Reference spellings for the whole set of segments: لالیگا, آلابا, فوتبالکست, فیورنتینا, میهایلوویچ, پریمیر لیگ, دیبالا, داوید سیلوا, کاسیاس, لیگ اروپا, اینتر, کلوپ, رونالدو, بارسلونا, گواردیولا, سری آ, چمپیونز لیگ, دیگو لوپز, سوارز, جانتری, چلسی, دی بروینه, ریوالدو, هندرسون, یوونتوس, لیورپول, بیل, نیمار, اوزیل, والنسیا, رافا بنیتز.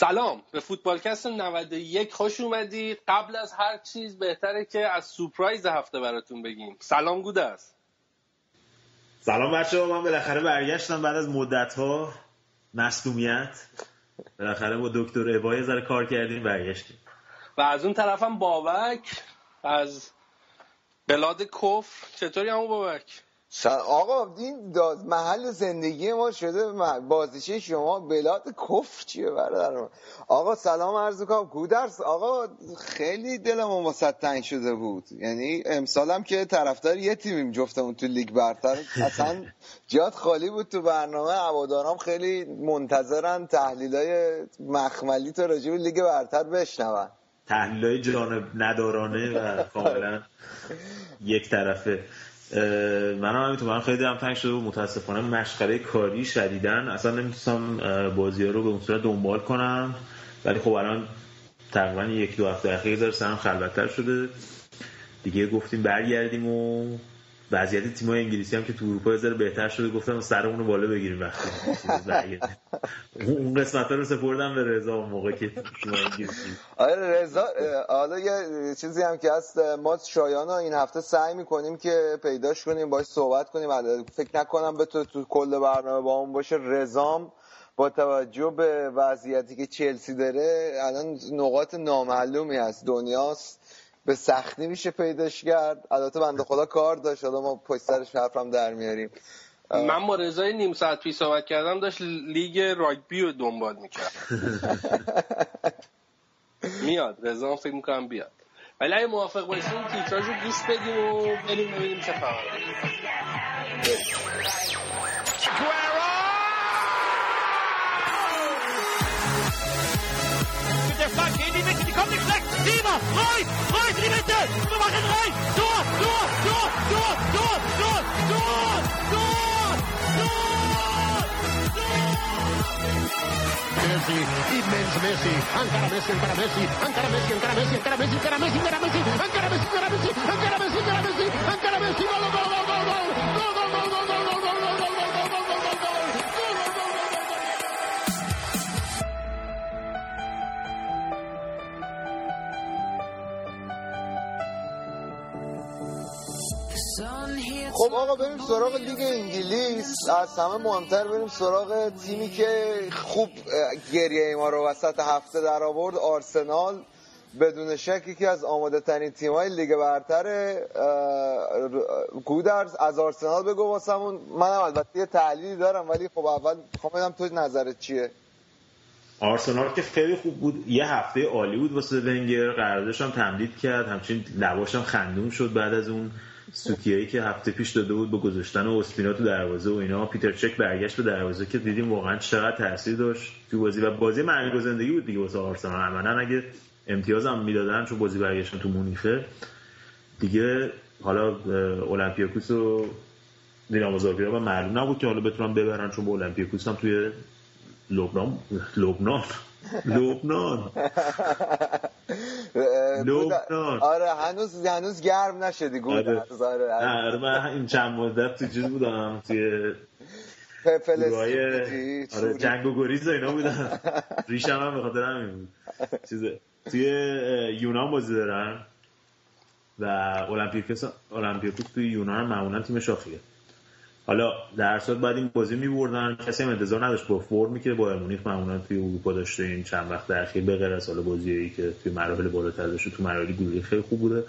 سلام به فوتبالکست 91 خوش اومدید. قبل از هر چیز بهتره که از سورپرایز هفته براتون بگیم. سلام گودرز. سلام بچه‌ها، من بالاخره برگشتم بعد از مدت‌ها مصدومیت. بالاخره با دکتر عبای زره کار کردیم، برگشتیم. و از اون طرفم بابک از بلاد کفر. چطوری عمو بابک؟ آقا این محل زندگی ما شده بازیچه شما بلاد کفر چیه برادرم؟ آقا سلام عرض می‌کنم گودرز. آقا خیلی دلم وسط تنگ شده بود، یعنی امسالم که طرفدار یه تیمیم جفتمون تو لیگ برتر، اصلا جات خالی بود تو برنامه. هوادارم خیلی منتظرن تحلیلای مخملی تو راجع به لیگ برتر بشنون، تحلیلای جانب ندارانه و کاملا یک طرفه. من خیلی دلم تنگ شده و متاسفانه مشغله کاری شدیدن اصلا نمیتونستم بازی‌ها رو به اون صورت دنبال کنم، ولی خب الان تقریبا یک دو هفته اخیر داره سرم خلوت‌تر شده دیگه. گفتیم برگردیم و وضعیت تیم‌های انگلیسی هم که تو اروپا یه ذره بهتر شده، گفتم سرمون رو بالا بگیریم وقتی اون قسمت‌ها رو سپردم به رضا اون موقع که تیم‌های انگلیسی. آره رضا، حالا یه چیزی هم که هست، ما شایانو این هفته سعی می‌کنیم که پیداش کنیم، باهاش صحبت کنیم. فکر نکنم به تو کل برنامه با اون باشه. رضام با توجه به وضعیتی که چلسی داره الان نقاط نامعلومی هست، دنیاست، به سختی میشه پیداش کرد. البته بنده خدا کار داشت، حالا ما پشت سرش حرفم در میاریم. من با رضای نیم ساعت پیش صحبت کردم، داشت لیگ راگبی رو دنبال میکرد. میاد رضا، فکر میکنم بیاد، ولی اگه موافق باشیم تیتراژ رو گوش بدیم و ببینیم چه خبره. Back in die Mitte, die kommt nicht schlecht. Sieber, Reus in die Mitte. Wir machen rein. Tor. Messi, immens Messi. Messi. Gol, خب آقا بریم سراغ لیگ انگلیس. از همه مهمتر بریم سراغ تیمی که خوب گریه ما رو وسط هفته در آورد. آرسنال بدون شک یکی از آماده ترین تیم‌های لیگ برتر. گودرز از آرسنال بگو واسمون. منم البته یه تحلیلی دارم، ولی خب اول می‌خوام ببینم تو نظرت چیه. آرسنال که خیلی خوب بود، یه هفته عالی بود واسه ونگر، قراردادش هم تمدید کرد، همچنین لواشم هم خندون شد بعد از اون سوتیایی که هفته پیش داده بود با گذاشتن اوسپینا تو دروازه و اینا. پیتر چک برگشت به دروازه که دیدیم واقعا چقدر تاثیر داشت تو بازی، و بازی معنی گزندگی بود دیگه واسه آرسنال. علنا اگه امتیاز هم میدادن، چون بازی برگشتن تو مونیخه دیگه، حالا اولمپیاکوس و دینامو زاگرب هم معلوم نبود که حالا بتونن ببرن، چون با اولمپیاکوس هم توی لبنان آره هنوز گرم نشدی گودرز. آره من این چند مدت تو چیز بودم، توی فلسطین، آره جنگ و گریز و اینا بودم، ریشم هم به خاطر همین بود. چیزه توی یونان بازی دارن و المپیاکوس توی یونان معمولا تیم شاخیه. حالا در صورت بعد این بازی می‌بردن، کسی هم انتظار نداشت با فرمی که بایر مونیخ معمولاً توی اروپا داشته این چند وقت اخیر، به غیر از سال بازیایی که توی مراحل بالاتر داشته، تو مراحل گروهی خیلی خوب بوده.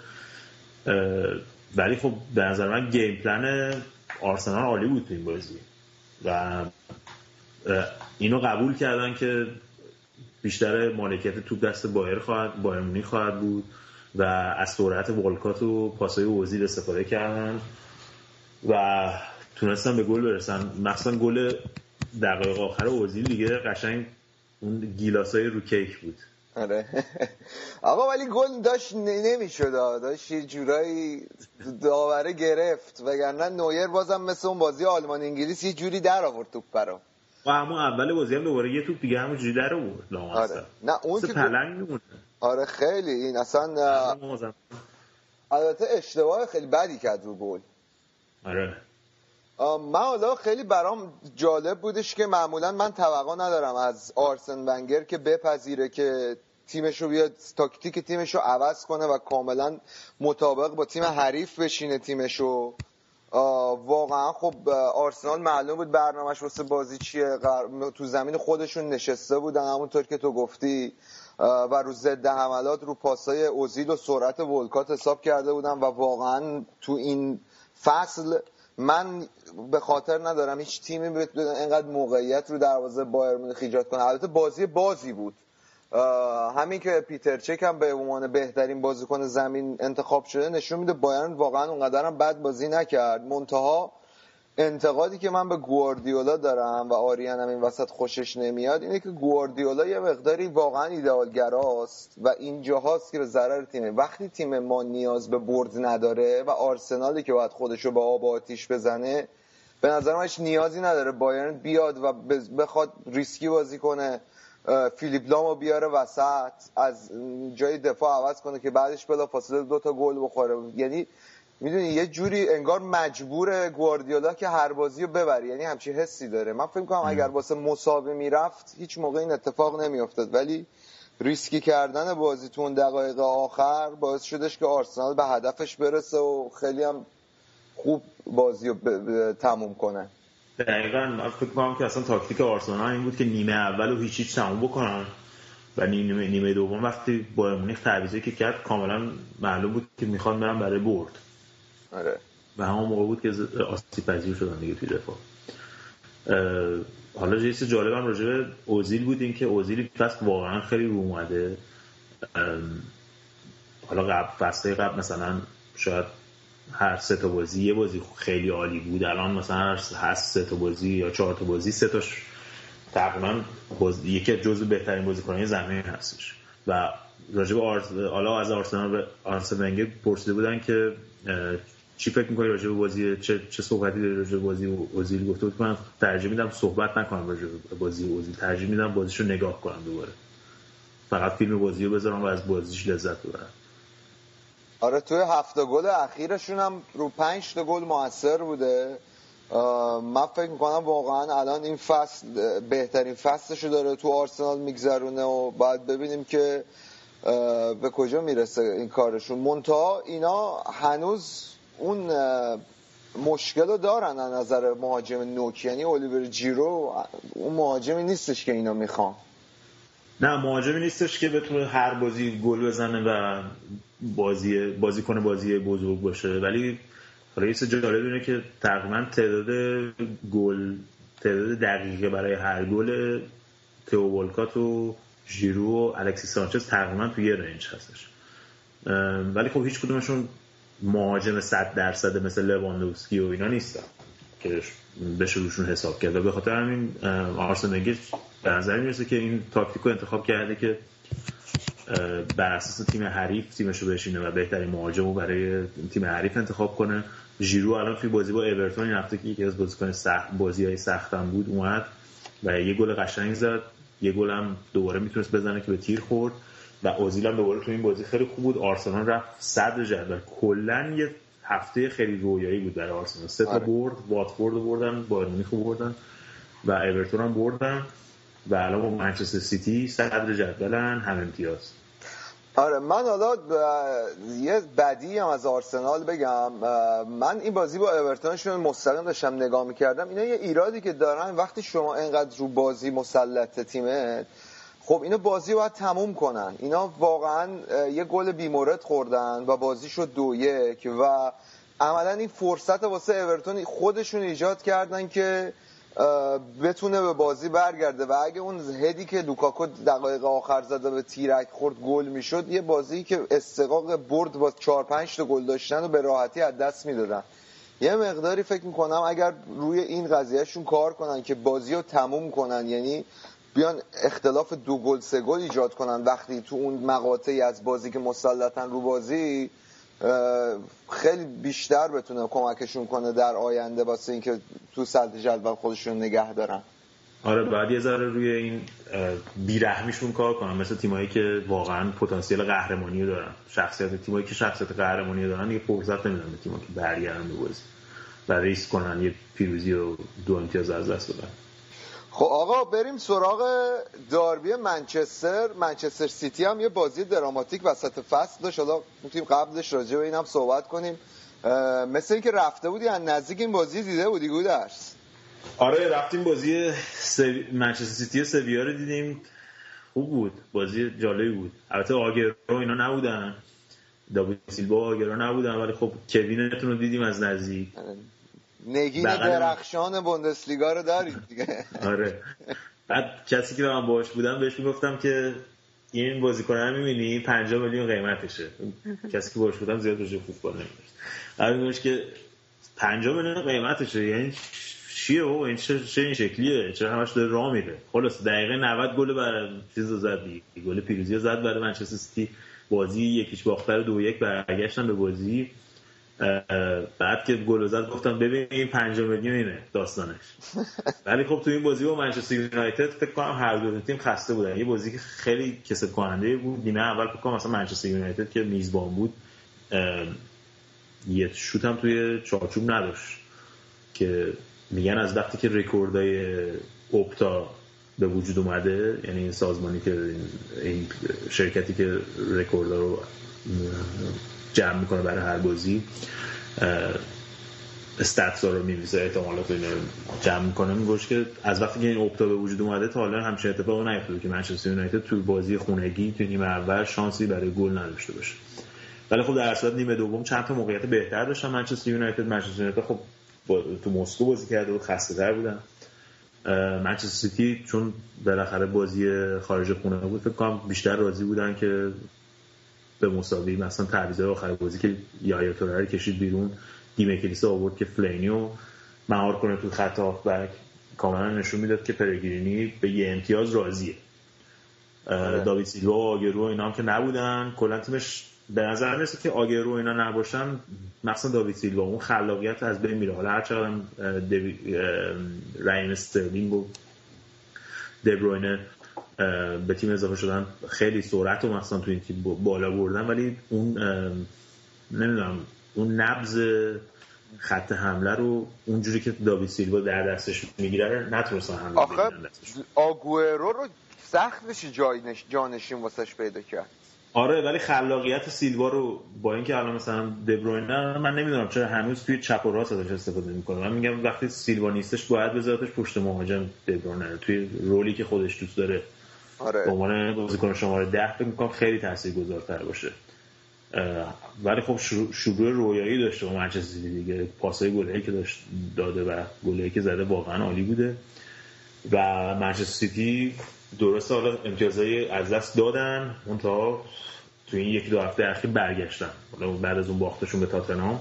ولی خب به نظر من گیم پلن آرسنال عالی بود تو این بازی و اینو قبول کردن که بیشتر مالکیت توپ دست بایر مونیخ خواهد بود و از سرعت والکات و پاس‌های اوزیل استفاده کردن و تونستن به گل برسن. مثلا گل دقایق آخر اوزیل دیگه قشنگ اون گیلاسای رو کیک بود. آره آقا ولی گل داشت نمیشد، داشت یه جورایی داوره گرفت، وگرنه نویر بازم مثل اون بازی آلمان انگلیس یه جوری در آورد توپ برام. و اما اول بازی هم دوباره یه توپ دیگه همون جوری در آورد. آره نه اون که پلنگ میمونه. آره خیلی این اصلا البته اشتباه خیلی بدی کرد رو گل. آره من حالا خیلی برام جالب بودش که معمولا من توقع ندارم از آرسن ونگر که بپذیره که تیمشو بیاد تاکتیک تیمشو عوض کنه و کاملا مطابق با تیم حریف بشینه تیمشو. واقعا خب آرسنال معلوم بود برنامه‌اش واسه بازی چیه، تو زمین خودشون نشسته بودن همونطور که تو گفتی و رو ضد حملات رو پاسای اوزیل و سرعت ولکات حساب کرده بودن و واقعا تو این فصل من به خاطر ندارم هیچ تیمی اینقدر موقعیت رو دروازه بایر مونیخ ایجاد کنه. البته بازی بود، همین که پیتر چک هم به عنوان بهترین بازیکن زمین انتخاب شده نشون میده بایرن واقعا اونقدر هم بد بازی نکرد. منتها انتقادی که من به گواردیولا دارم و آریان هم این وسط خوشش نمیاد اینه که گواردیولا یه مقداری واقعا ایدئالگراست و این جاهاست که به ضرر تیمه. وقتی تیم ما نیاز به برد نداره و آرسنالی که باید خودشو به آب و آتیش بزنه، به نظر من هیچ نیازی نداره بایرن بیاد و بخواد ریسکی بازی کنه، فیلیپ لامو بیاره وسط از جای دفاع عوض کنه که بعدش بلافاصله دو تا گل بخوره. یعنی میدونی یه جوری انگار مجبوره گواردیولا که هر بازی رو ببره، یعنی همچین حسی داره. من فکر می‌کنم اگر واسه مساوی میرفت هیچ موقع این اتفاق نمیافتاد، ولی ریسکی کردن بازی تو اون دقایق آخر باعث شدش که آرسنال به هدفش برسه و خیلی هم خوب بازی رو تموم کنه. دقیقاً من فکر می‌کنم که اصلا تاکتیک آرسنال این بود که نیمه اول رو هیچ تموم بکنن و نیمه دوم وقتی بایر مونیخ تعویضی که کرد کاملاً معلوم بود که می‌خوان برن برای برد. آره. و همون موقع بود که آسیب پذیر شدن دیگه توی دفاع. حالا یه چیز جالبم راجع به اوزیل بود، این که اوزیل فصل واقعا خیلی رو اومده. حالا قبل مثلا شاید هر سه تا بازی یه بازی خیلی عالی بود، الان مثلا هر سه تا بازی یا چهار تا بازی سه تاش تقریبا یکی از جزو بهترین بازیکنان زمین هستش. و راجع به حالا از آرسنال ونگر پرسیده بودن که چی فکر می‌کنی راجع به بازی، چه صحبتی داری راجع به بازی اوزیل؟ گفته بود من ترجیح میدم صحبت نکنم راجع به بازی اوزیل، ترجیح میدم بازیشو نگاه کنم دوباره، فقط فیلم بازیو بذارم و از بازیش لذت ببرم. آره توی 7 گل اخیرشون هم رو 5 تا گل موثر بوده. من فکر می‌کنم واقعا الان این فصل بهترین فصلشو داره تو آرسنال میگذرونه و بعد ببینیم که به کجا میرسه این کارشون. منتها اینا هنوز اون مشکل رو دارن از نظر مهاجم نوک، یعنی اولیور جیرو اون مهاجمی نیستش که اینا میخوان. نه مهاجمی نیستش که بتونه هر بازی گل بزنه و بازیکن بازی بزرگ باشه، ولی رئیس جالب اینه که تقریبا تعداد دقیقه برای هر گل تئو ولکات و جیرو و الکسی سانچز تقریبا توی یه رنج هستش، ولی خب هیچ کدومشون مهاجم 100% مثل لواندوفسکی و اینا نیستن که بشه روشون حساب کرد. و به خاطر همین آرسنال ونگر به نظر میرسه که این تاکتیکو انتخاب کرده که بر اساس تیم حریف تیمشو بشینه و بهترین مهاجمو برای تیم حریف انتخاب کنه. ژیرو الان توی بازی با اورتون این هفته که یکی از بازیکن سخت بازیای سختم بود اومد و یه گل قشنگ زد، یه گل هم دوباره میتونست بزنه که به تیر خورد و اوزیل هم دوباره تو این بازی خیلی خوب بود. آرسنال رفت صدر جدول. کلا یه هفته خیلی رویایی بود برای آرسنال، 3 تا برد، واتفورد رو بردن، بایر مونیخ رو بردن و اورتون هم بردن و الان با منچستر سیتی صدر جدولن، هم امتیاز. آره من حالا یه بدی هم از آرسنال بگم، من این بازی با اورتونشون مستقیم داشتم نگاه می‌کردم. اینا یه ایرادی که دارن وقتی شما اینقدر رو بازی مسلط تیمت، خب اینا بازی رو باید تموم کنن. اینا واقعا یه گل بیمورد خوردن و بازی شد 2-1 و عملا این فرصت واسه اورتون خودشون ایجاد کردن که بتونه به بازی برگرده و اگه اون هدی که لوکاکو دقایق آخر زده به تیرک خورد گل میشد، یه بازی که استحقاق برد با 4-5 تا گل داشتن و به راحتی از دست میدادن. یه مقداری فکر میکنم اگر روی این قضیهشون کار کنن که بازی رو تموم کنن، یعنی بیان اختلاف 2 گل 3 گل ایجاد کنن وقتی تو اون مقاطعی از بازی که مسلطن رو بازی، خیلی بیشتر بتونه کمکشون کنه در آینده واسه اینکه تو صدر جدول خودشون نگه دارن. آره بعد یه ذره روی این بیرحمیشون کار کنن، مثل تیمایی که واقعا پتانسیل قهرمانی دارن، شخصیت تیمایی که شخصیت قهرمانی دارن دیگه فرصت نمیدن به تیمایی که برگردن به بازی. ریسک کنن یه پیروزی و 2 امتیاز از دست بدن. خب آقا بریم سراغ داربی منچستر سیتی. هم یه بازی دراماتیک وسط فصل داشت، حالا میتونیم قبلش راجع به این هم صحبت کنیم. مثل اینکه رفته بودی از نزدیک این بازی دیده بودی گودرز؟ آره رفتیم بازی منچستر سیتی سویا رو دیدیم، خوب بود، بازی جالبی بود. البته آگرو اینا نبودن، داوید سیلوا آگرو نبودن، ولی خب کوینتون رو دیدیم از نزدیک، نگین درخشان بوندسلیگا رو دارید دیگه. آره بعد کسی که من باهاش بودم بهش میگفتم که این بازیکن رو می‌بینی 50 میلیون قیمتشه. کسی که باهاش بودم زیاد روش فوتبال نمی‌داشت. آرمش که 50 میلیون قیمتشه یعنی چیه بابا؟ این چه این شکلیه؟ چرا همش داره راه میره؟ خلاص دقیقه 90 گل برای چیزو زد دیگه. گل پیروزی زد برای منچستر سیتی. بازی یکیش باخته رو 2-1 برگشتن به بازی. بعد که گل زد گفتم ببین این 5 میلیون اینه داستانش. ولی خب تو این بازی با منچستر یونایتد فکر کنم هر دو تیم خسته بودن. یه بازی که خیلی کسب کننده بود. نه اول فکر کنم مثلا منچستر یونایتد که میزبان بود یه شوت هم توی چارچوب نداشت که میگن از وقتی که رکوردای اوپتا به وجود اومده، یعنی این سازمانی که این شرکتی که رکوردا رو جمع میکنه برای هر بازی استاتس رو می‌نویسه، احتمالات رو جمع میکنه، میگوش که از وقتی که این اوپتا به وجود اومده تا حالا همچین اتفاقی نیفتاده که منچستر یونایتد تو بازی خونگی تو نیمه اول شانسی برای گل نداشته باشه. ولی خب در اصل نیمه دوم چند تا موقعیت بهتر داشت منچستر یونایتد. خب تو مسکو بازی کرده و خسته تر بودن. منچستر سیتی چون بالاخره بازی خارج خونه بود فکر کنم بیشتر راضی بودن که به مساوی، مثلا تعویض آخر بازی که یایا توره رو کشید بیرون، دیمه کلیسا آورد که فلینیو مهار کنه تو خط هافبک، کاملا نشون میداد که پلگرینی به یه امتیاز راضیه. داوید سیلوا و آگرو اینا هم که نبودن، کلا تیمش به نظر میرسه که آگرو اینا نباشن مثلا داوید سیلوا اون خلاقیت از بین میره. حالا هر چقدر راین استرلینگ و دبروینه به تیم اضافه شدن خیلی سرعت و مثلا تو این تیم بالا بردن، ولی اون نمیدونم اون نبض خط حمله رو اونجوری که داوید سیلوا در دستش میگیره نتونستن حمله کنن. آخه آگوئرو رو سخت بشه جانشین واسش پیدا کرد. آره ولی خلاقیت سیلوا رو با اینکه الان مثلا دبروینه من نمیدونم چرا هنوز توی چپ و راست ازش استفاده میکنه. من میگم وقتی سیلوا نیستش باید بذارتش پشت مهاجم دبروینه توی رولی که خودش دوست داره. آره به عنوان بازیکن شماره 10 فکر میکنم خیلی تاثیرگذارتر باشه. ولی خب شروع رویایی داشته با منچستر دیگه، پاسای گله‌ای که داشت داده و گله‌ای که زده واقعا عالی بوده و منچستر سیتی درسته حالا امتیازایی از دست دادن اونتا تو این 1-2 هفته اخیر برگشتن. حالا بعد از اون باختشون به تاتنهام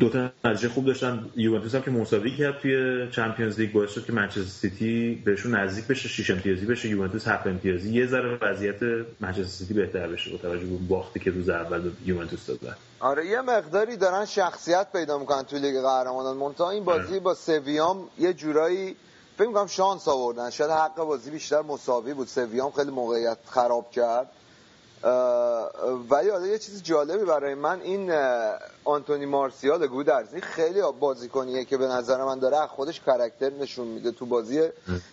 2 تا نتیجه خوب داشتن. یوونتوس هم که مساوی کرد توی چمپیونز لیگ باعث شد که منچستر سیتی بهشون نزدیک بشه، 6 امتیازی بشه، یوونتوس 7 امتیازی، یه ذره وضعیت منچستر سیتی بهتر بشه با توجه به باختی که روز اول به یوونتوس دادن. آره یه مقداری دارن شخصیت پیدا میکنن توی لیگ قهرمانان. منتها این بازی با سویام یه جورایی فکر می‌کنم شانس آوردن، شاید حق بازی بیشتر مساوی بود، سویام خیلی موقعیت خراب کرد. ولی حالا یه چیز جالبی برای من این آنتونی مارسیال گودرزی خیلی بازیکنیه که به نظر من داره خودش کاراکتر نشون میده. تو بازی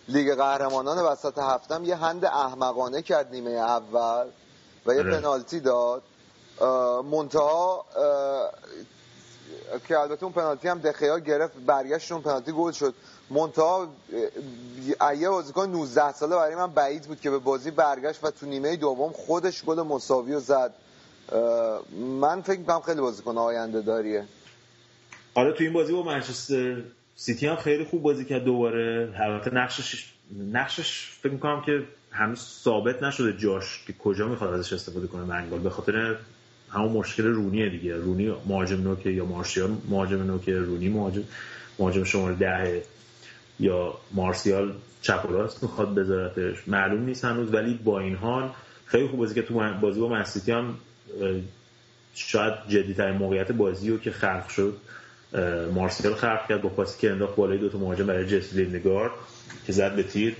لیگ قهرمانان وسط هفتم یه هند احمقانه کرد نیمه اول و یه پنالتی داد، منتها که البته اون پنالتی هم دخیا گرفت، برگشت اون پنالتی گل شد. منتها یه بازیکن 19 ساله برای من بعید بود که به بازی برگشت و تو نیمه دوم خودش گل مساوی رو زد. من فکر می‌کنم خیلی بازیکن آینده داریه. آره تو این بازی با منچستر سیتی هم خیلی خوب بازی کرد دوباره. البته نقشش فکر می‌کنم که هنوز ثابت نشده جاش که کجا می‌خواد ازش استفاده کنه منگال، به خاطر همون مشکل رونیه دیگه. رونی مهاجم نوکه یا مارسیال مهاجم نوکه، رونی مهاجم شماره 10 یا مارسیال چپ و راست میخواد بذارتش، معلوم نیست هنوز. ولی با این حال خیلی خوب بازی که تو بازی با منسیتی هم شاید جدی‌ترین موقعیت بازی رو که خلق شد مارسیال خلق کرد با پاسی که انداخت بالای 2 تا مهاجم برای جس لیندگارد که زد به تیر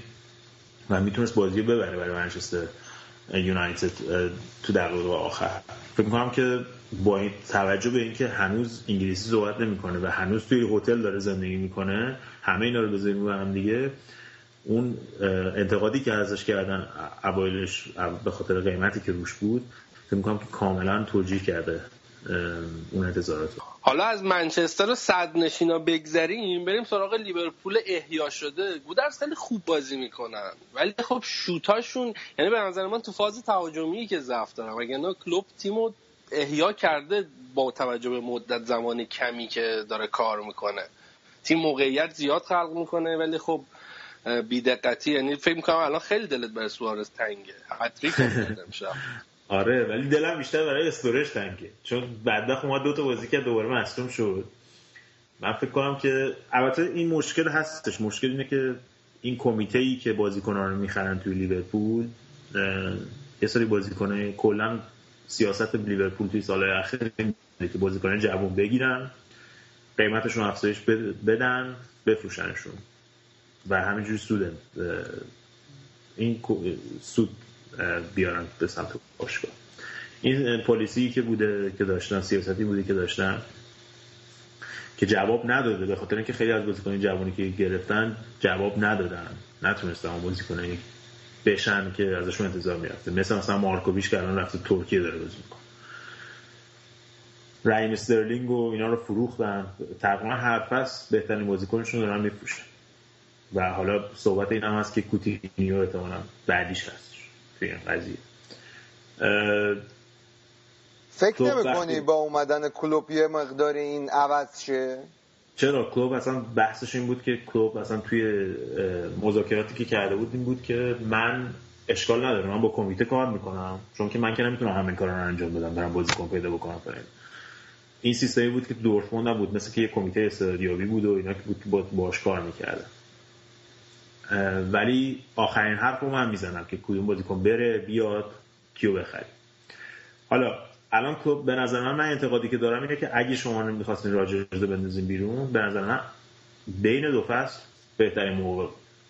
و میتونست بازی رو ببره برای منچستر. یونایتد تو دقیقه آخر. فکر می‌کنم که با این توجه به اینکه هنوز انگلیسی صحبت نمی‌کنه و هنوز توی هتل داره زندگی می‌کنه، همه اینا رو بذاریم با هم دیگه، اون انتقادی که ازش کردن اوایلش به خاطر قیمتی که روش بود فکر می‌کنم که کاملاً توجیه کرده اون انتظارات. حالا از منچستر و صدرنشینا بگذریم، بریم سراغ لیورپول احیا شده. گودرز خیلی خوب بازی میکنن ولی خب شوتاشون، یعنی به نظر من تو فاز تهاجمی که ضعف دارن، وگرنه کلوب تیمو احیا کرده با توجه به مدت زمانی کمی که داره کار میکنه. تیم موقعیت زیاد خلق میکنه ولی خب بی‌دقتی، یعنی فکر میکنم الان خیلی دلت برای سوارز تنگه. هتریک زدم شب. آره ولی دلم بیشتر برای استورج تنگه، چون بعداخ اومد دو تا بازی کرد دوباره مصدوم شد. من فکر کنم که البته این مشکل هستش، مشکل اینه که این کمیته‌ای که بازیکن‌ها رو می‌خرن توی لیورپول، یه سری بازیکن‌های کلاً سیاست لیورپول توی سال‌های اخیر اینه که بازیکن‌های جوون بگیرن، قیمتشون افزایش بدن، بفروشنشون و همینجوری سود این سود بیارن به سمت باشگاه. این پالیسی که بوده که داشتن، سیاستی بوده که داشتن که جواب نداده، به خاطر اینکه خیلی از بازیکنان جوانی که گرفتن جواب ندادن، نتونستن اون بازیکنایی بشن که ازشون انتظار میرفته. مثلا مارکوویچ که الان رفته ترکیه داره بازی میکنه، راین استرلینگ و اینا رو فروختن، تقریبا هر فصل بهترین بازیکنشون رو دارن میفروشن و حالا صحبت این هم هست که کوتینیو احتمالاً بعدیش هست. فکر نمی‌کنی با اومدن کلوب یه مقدار این عوض شه؟ چرا کلوب اصلا بحثش این بود که کلوب اصلا توی مذاکراتی که کرده بود این بود که من اشکال نداره من با کمیته کار میکنم، چون که من که نمیتونم همین کارا رو انجام بدم، برام بازیکن پیدا بکنم. این سیستمی بود که دورتموند هم بود، مثل که یه کمیته استعدادیابی بود و اینا که بود باهاش کار میکردن. ولی آخرین حرف رو من میزنم که کدوم بازیکن بره بیاد کیو بخری. حالا الان کلوب به نظر من انتقادی که دارم اینه که اگه شما نمیخواستین راجرز رو بندازین بیرون، به نظر من بین دو فصل بهترین موقع،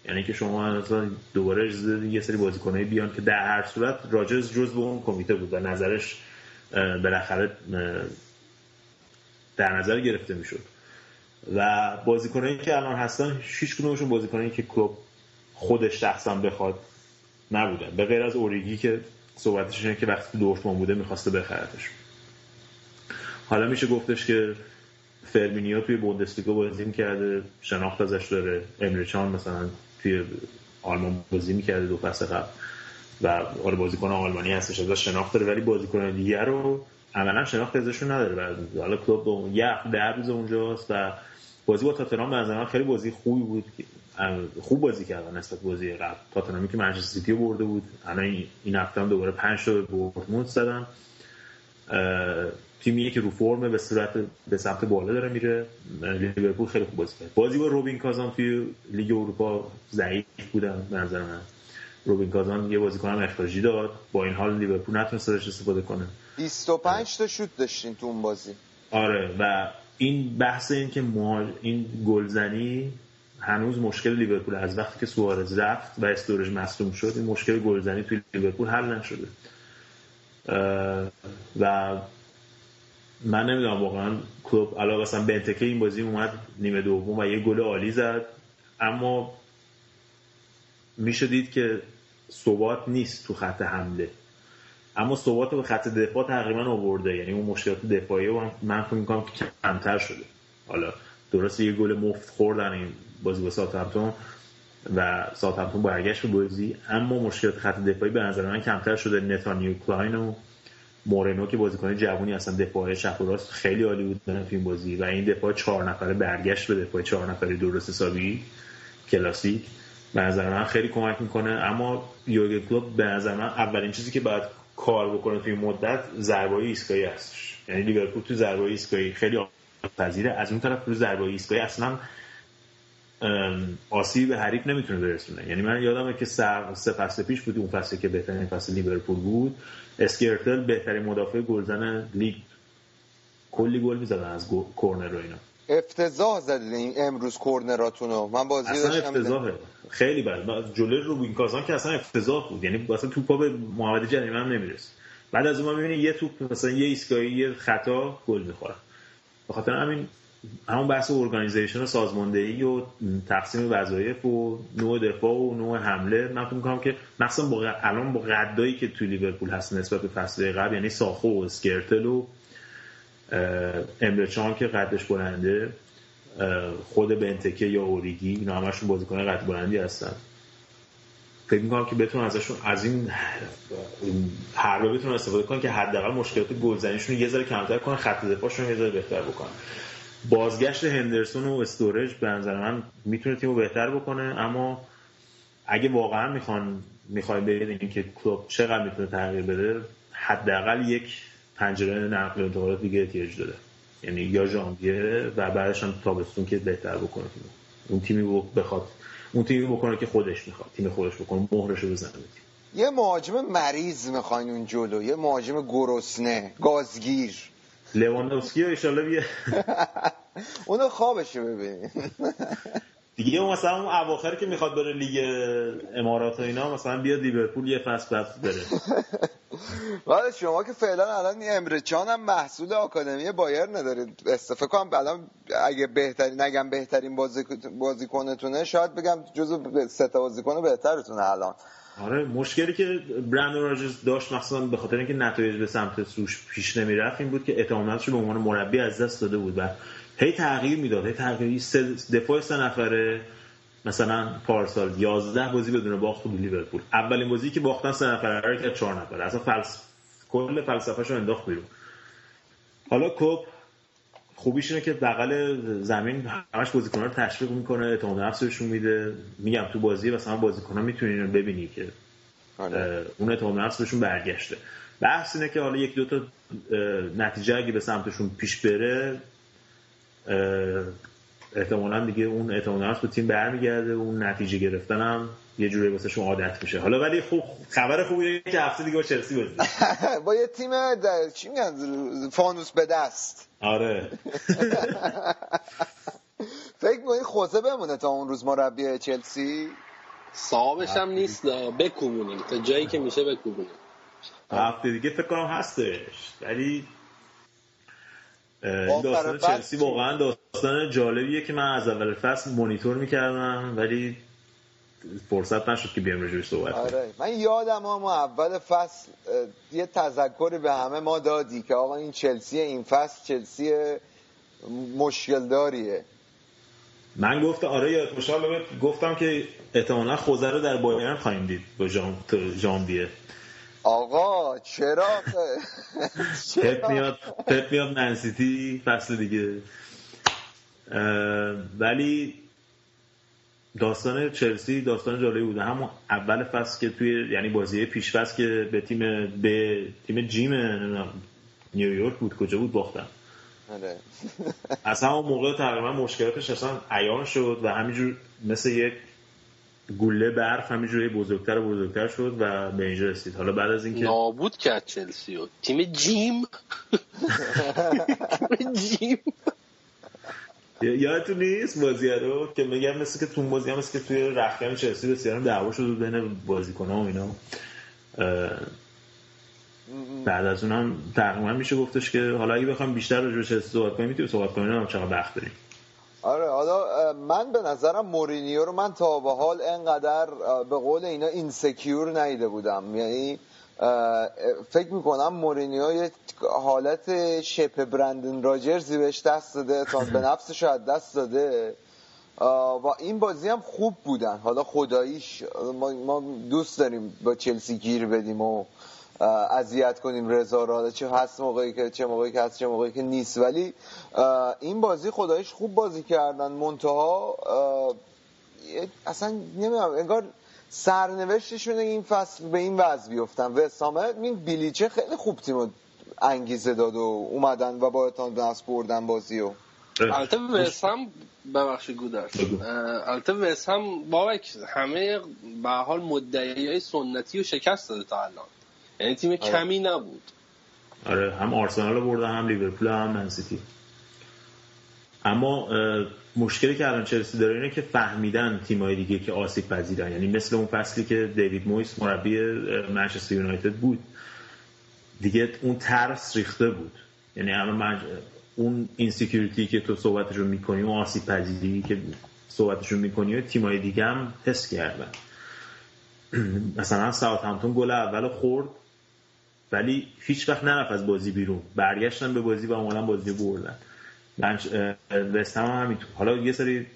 یعنی که شما مثلا دوباره یه سری بازیکنایی بیان که در هر صورت راجرز جزو اون کمیته بود و نظرش بالاخره در نظر گرفته میشد و بازیکنایی که الان هستن هیچ کدومشون بازیکنایی که کلوب خودش شخصا بخواد نبودن، به غیر از اوریگی که صحبتش اینه که وقتی دورتموند بوده میخواسته بخرتش. حالا میشه گفتش که فرمینیو توی بوندسلیگا بازی میکرده، شناخت ازش داره، امرچان مثلا توی آلمان بازی میکرده دو فصل قبل و آره بازیکن آلمانی هستش ازش شناخت داره، ولی بازیکن دیگه رو عملا شناخت ازشون نداره. بعد حالا کلوب یه در روز اونجاست و بازی با تاتنهام مثلا خیلی بازی خوبی بود، خوب بازی کردن نسبت بازی قبل. تاتنهامی که منچستر سیتی برده بود، الان این هفته هم دوباره 5 تا به دورتموند زدن. تیمی که رو فرم به سمت بالا داره میره. لیورپول خیلی خوب بازی کرد. بازی با روبین کازان توی لیگ اروپا ضعیف بودن به نظر من. روبین کازان یه بازیکنم اخراجی داد، با این حال لیورپول نتونست ازش استفاده کنه. 25 تا شوت داشتین تو اون بازی. آره و این بحث این که این گلزنی هنوز مشکل لیورپول از وقتی که سوارز رفت و استورج مصدوم شد، این مشکل گلزنی توی لیورپول حل نشده و من نمیدونم واقعا کلوب علاوه اصلا بنتکه این بازی اومد نیمه دوم و یه گل عالی زد، اما میشه دید که ثبات نیست تو خط حمله، اما ثبات به خط دفاع تقریبا آورده، یعنی اون مشکلات دفاعی و من فکر می‌کنم که کمتر شده. حالا درسته یه گل مفت خوردن این بازی با ساوثهامپتون و ساوثهامپتون برگشت به بازی، اما مشکلات خط دفاعی به نظر من کمتر شده. نتانیو کلاین و مورینیو که بازیکن جوونی هستن، دفاع چپ و راست خیلی عالی بود در این بازی و این دفاع 4 نفره برگشت به دفاع 4 نفره درست حسابی کلاسیک به نظر من خیلی کمک می‌کنه. اما یورگن کلوپ به نظر من اولین چیزی که باید کار بکنه توی مدت ضربه‌ای ایستگاهی هستش، یعنی لیورپول تو ضربه‌ای ایستگاهی خیلی پذیره، از اون طرف تو ضربه‌ای ایستگاهی اصلا آسیب به حریف نمیتونه برسونه. یعنی من یادمه که 3 فصل پیش بود، اون فصلی که بهترین فصل لیورپول بود، اسکرتل بهترین مدافع گلزن لیگ، کلی گل می‌زدن از کورنر و اینا، افتضاح زدید امروز کورنراتونو. من بازی اصلا داشتم افتضاحه خیلی بد. جلوی روبین کازان که اصلا افتضاح بود، یعنی اصلا توپا به محمد جریمه هم نمیرسه. بعد از اون ما میبینی یه توپ مثلا یه ایستگاهی یه خطا گل میخوره. به خاطر همون بحث اورگانایزیشن و سازماندهی و تقسیم وظایف و نوع دفاع و نوع حمله، من فکر می‌کنم که مثلا الان با قدایی که تو لیورپول هست نسبت به فصل قبل، یعنی ساخو و اسکرتل و امرچان که قدش بلنده، خود بنتکه یا اوریگی، اینا همشون بازیکن قد بلندی هستن. فکر می‌کنم که بتونن ازشون از این حربه بتونن استفاده کنن که حداقل مشکلات گلزنیشون رو یه ذره کمتر کنن، خط دفاعشون رو یه ذره بهتر بکنن. بازگشت هندرسون و استورج به نظر من میتونه تیمو بهتر بکنه، اما اگه واقعا میخوایم ببینیم که کلوب چقدر میتونه تغییر بده، حداقل یک پنجره نقل و انتقالات دیگه احتیاج داره، یعنی یا ژانویه و بعدش هم تابستون که بهتر بکنه تیمو. اون تیمی بخواد اون تیمی بکنه که خودش میخواد، تیم خودش بکنه، مهرشو بزنه. یه مهاجم مریض میخواین اون جلو، یه مهاجم گرسنه، گازگیر. لواندوفسکی ان شاءالله بیه اونو خوابشو ببین دیگه. اون مثلا اون اواخر که میخواد بره لیگ امارات و اینا، مثلا بیاد لیورپول یه فصل بعد بره. ولی شما که فعلا الان امرچان هم محصول آکادمی بایر ندارید، فکر کنم الان اگه بهترین بازیکنتونه، شاید بگم جزو سه تا بازیکن بهترتونه الان. آره، مشکلی که برندون راجرز داشت مثلا به خاطر اینکه نتایج به سمت سوش پیش نمیرفت این بود که اعتمادش به عنوان مربی از دست داده بود و هی تغییر میداد. هی تغییری دفاع سه نفره، مثلا پارسال 11 بازی بدون باخت بود لیورپول، اولین بازی که باختن 3 نفره رو کرد 4 نفره، اصلا کل فلسفه‌شو انداخت بیرون. حالا کپ خوبیش اینه که بغل زمین همش بازیکن‌ها رو تشویق می‌کنه، اعتماد به نفسشون میده. میگم تو بازی مثلا بازیکن‌ها می‌تونین رو ببینی که اون اعتماد به نفسشون برگشته. بحث اینه که حالا یک دو تا نتیجه اگه به سمتشون پیش بره، احتمالاً دیگه اون اعتماد به نفس به تیم برمیگرده، اون نتیجه گرفتن هم یه جوری واسه شما عادت میشه. حالا ولی خوب خبر خوبیه که هفته دیگه با چلسی بازی با یه تیم چی میگن فانوس به دست. آره فکر می‌کنی خوزه بمونه تا اون روز مربی چلسی؟ صاحبش هم نیست، بکوبونیم تا جایی که میشه بکوبونیم. هفته دیگه فکر کنم هستش، ولی داستان چلسی واقعا داستان جالبیه که من از اول فصل مونیتور میکردم ولی فرصت نشد که بیام راجعش صحبت کنم. آره، من یادم ما اول فصل یه تذکری به همه ما دادی که آقا این چلسی این فصل چلسی مشکل داریه. من گفتم آره یاد خوشحال گفتم که احتمالاً خوزه رو در بایرن خواهیم دید با ژانویه. آقا چرا پپ میاد منسیتی فصل دیگه. ولی داستان چلسی داستان جالبی بوده، همون اول فصل که توی یعنی بازی پیش فصل که به تیم جیم نیویورک بود کجا بود باختن. آره از همون موقع تقریبا مشکلاتش اصلا عیان شد و همینجور مثل یک گوله برف همینجوری بزرگتر و بزرگتر شد و به اینجا رسید. حالا بعد از اینکه نابود کرد چلسی و تیم جیم یادتون نیست بازی رو که میگم مثل که تون بازی هم مثل که توی رخکن چلسی بسیار دعوا شد بین بازیکن‌ها و اینا. بعد از اونم تقریبا میشه گفتش که حالا اگه بخوام بیشتر راجع به چلسی صحبت کنیم میتونیم صحبت کنیم، هم چقدر وقت داریم. آره، حالا من به نظرم مورینیو رو من تا به حال انقدر به قول اینا اینسکیور ندیده بودم، یعنی فکر میکنم مورینیو یه حالت شپ برندن راجرزی بهش دست داده، تا به نفسش رو دست داده و این بازی هم خوب بودن. حالا خداییش ما دوست داریم با چلسی گیر بدیم و اذیت کنیم رضا را، چه موقعی که هست چه موقعی که نیست، ولی این بازی خداییش خوب بازی کردن. منتها اصلا نمیدونم انگار سرنوشتشونه این فصل به این وضع بیفتن. و سامت این بیلیچه خیلی خوب تیمو انگیزه داد و اومدن و با دست بردن بازیو. البته وسام ببخشید گودرز، البته وسام با همه به حال مدعیای سنتی و شکست داده تا الان، یعنی تیم کمی نبود. آره، هم آرسنال رو بردن هم لیورپول هم منسیتی. اما مشکلی که الان چلسی داره اینه که فهمیدن تیم‌های دیگه که آسیب پذیرن، یعنی مثل اون فصلی که دیوید مویس مربی منچستر یونایتد بود دیگه، اون ترس ریخته بود، یعنی اون اینسیکیوریتی که تو صحبتشو می‌کنی، اون آسیب پذیری که صحبتشو می‌کنی، تیم‌های دیگه هم حس کردن. مثلا ساوثهامپتون گل اولو خورد ولی هیچ وقت نرفت از بازی بیرون، برگشتن به بازی و عملاً بازی بردن. وستهم هم همینطور. حالا یه سری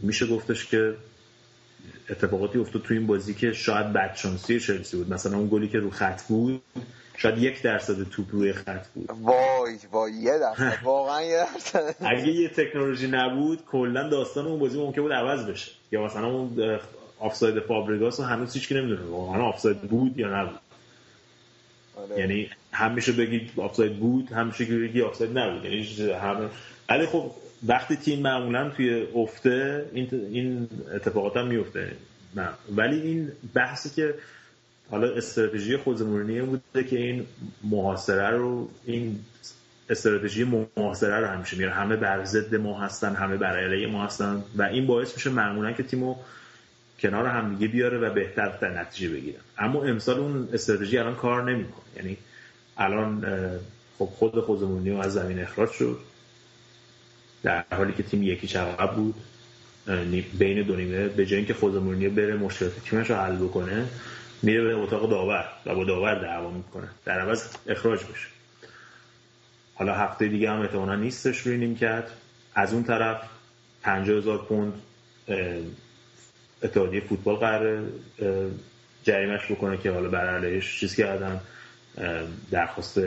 میشه گفتش که اتفاقاتی افتاد تو این بازی که شاید بدشانسی چلسی بود، مثلا اون گلی که رو خط بود شاید 1% توپ روی خط بود. وای 1% واقعا 1%. اگه یه تکنولوژی نبود کلا داستان اون بازی ممکن بود عوض بشه، یا مثلا اون آفساید فابریگاس رو هنوز هیچ کی نمیدونه واقعا آفساید بود یا نبود. آره. یعنی همیشه بگید آفساید بود، همیشه بگید آفساید نبود، یعنی همه. ولی خب وقتی تیم معمولا توی افته این اتفاقات هم میفته. نه. ولی این بحثی که حالا استراتژی خود مورینیو بوده که این محاصره رو، این استراتژی محاصره رو همیشه میره، همه بر ضد ما هستن، همه بر علیه ما هستن و این باعث میشه معمولا که تیمو کنار هم دیگه بیاره و بهتر نتیجه بگیرن. اما امسال اون استراتژی الان کار نمیکنه، یعنی الان خب خود مورینیو از زمین اخراج شد در حالی که تیم 1-0 عقب بود بین دو نیمه. به جای اینکه خود مورینیو بره مشکلات تیمش رو حل بکنه، میره به اتاق داور و با داور دعوا میکنه در عوض اخراج بشه. حالا هفته دیگه هم احتمالاً نیستش روی نیمکت. از اون طرف 50,000 پوند اتحادیه فوتبال قراره جریمه‌اش بکنه که حالا بر علیه‌اش چیز کردن، درخواست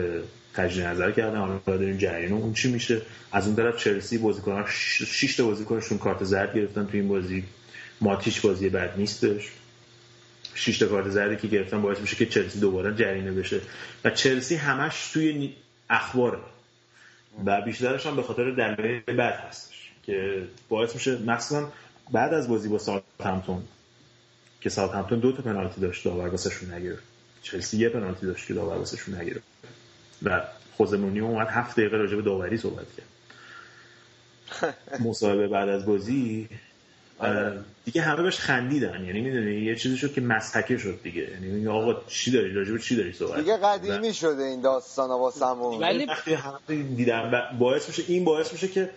تجدید نظر کردن، حالا داریم جریمه اون چی میشه. از اون طرف چلسی بازیکن‌ها 6 تا بازیکنشون کارت زرد گرفتن تو این بازی. ماتیچ بازی بد نیستش، 6 تا کارت زردی که گرفتن باعث میشه که چلسی دوباره جریمه بشه و چلسی همش توی اخباره و بیشترش هم به خاطر دلایل بد هستش که باعث میشه، مخصوصا بعد از بازی با ساوثهامپتون که ساوثهامپتون 2 تا پنالتی داشت داور واسهشون نگرفت، چلسی 1 پنالتی داشت که داور واسهشون نگرفت و خوزه مورینیو اومد 7 دقیقه راجع به داوری صحبت کرد. مصاحبه بعد از بازی دیگه همه بهش خندیدن، یعنی میدونی یه چیزی شد که مسخره شد دیگه، یعنی آقا چی داری راجع به چی داری صحبت دیگه، قدیمی شده این داستانا واسمون. ولی وقتی همه دیدن باعث میشه که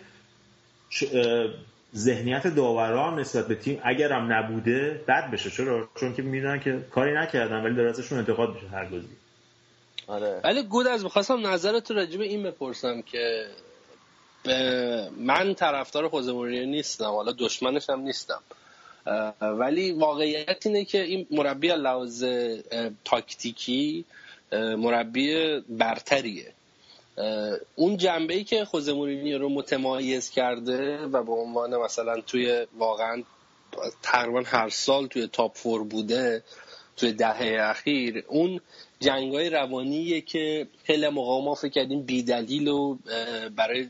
ذهنیت داورا هم نسبت به تیم اگرم نبوده بد بشه، چون که میدونن که کاری نکردن ولی در ازشون انتقاد بشه هر گزینه‌ای. آره. ولی گودرز می‌خواستم نظرت رو راجع به این بپرسم که من طرفدار خوزه مورینیو نیستم، حالا دشمنش هم نیستم، ولی واقعیت اینه که این مربی از لحاظ تاکتیکی مربی برتریه. اون جنبه‌ای که خوزه مورینیو رو متمایز کرده و به عنوان مثلا توی واقعا تقریبا هر سال توی تاپ فور بوده توی دهه اخیر، اون جنگ‌های روانیه که خیلی مقاومت فکر کردیم بی‌دلیل و برای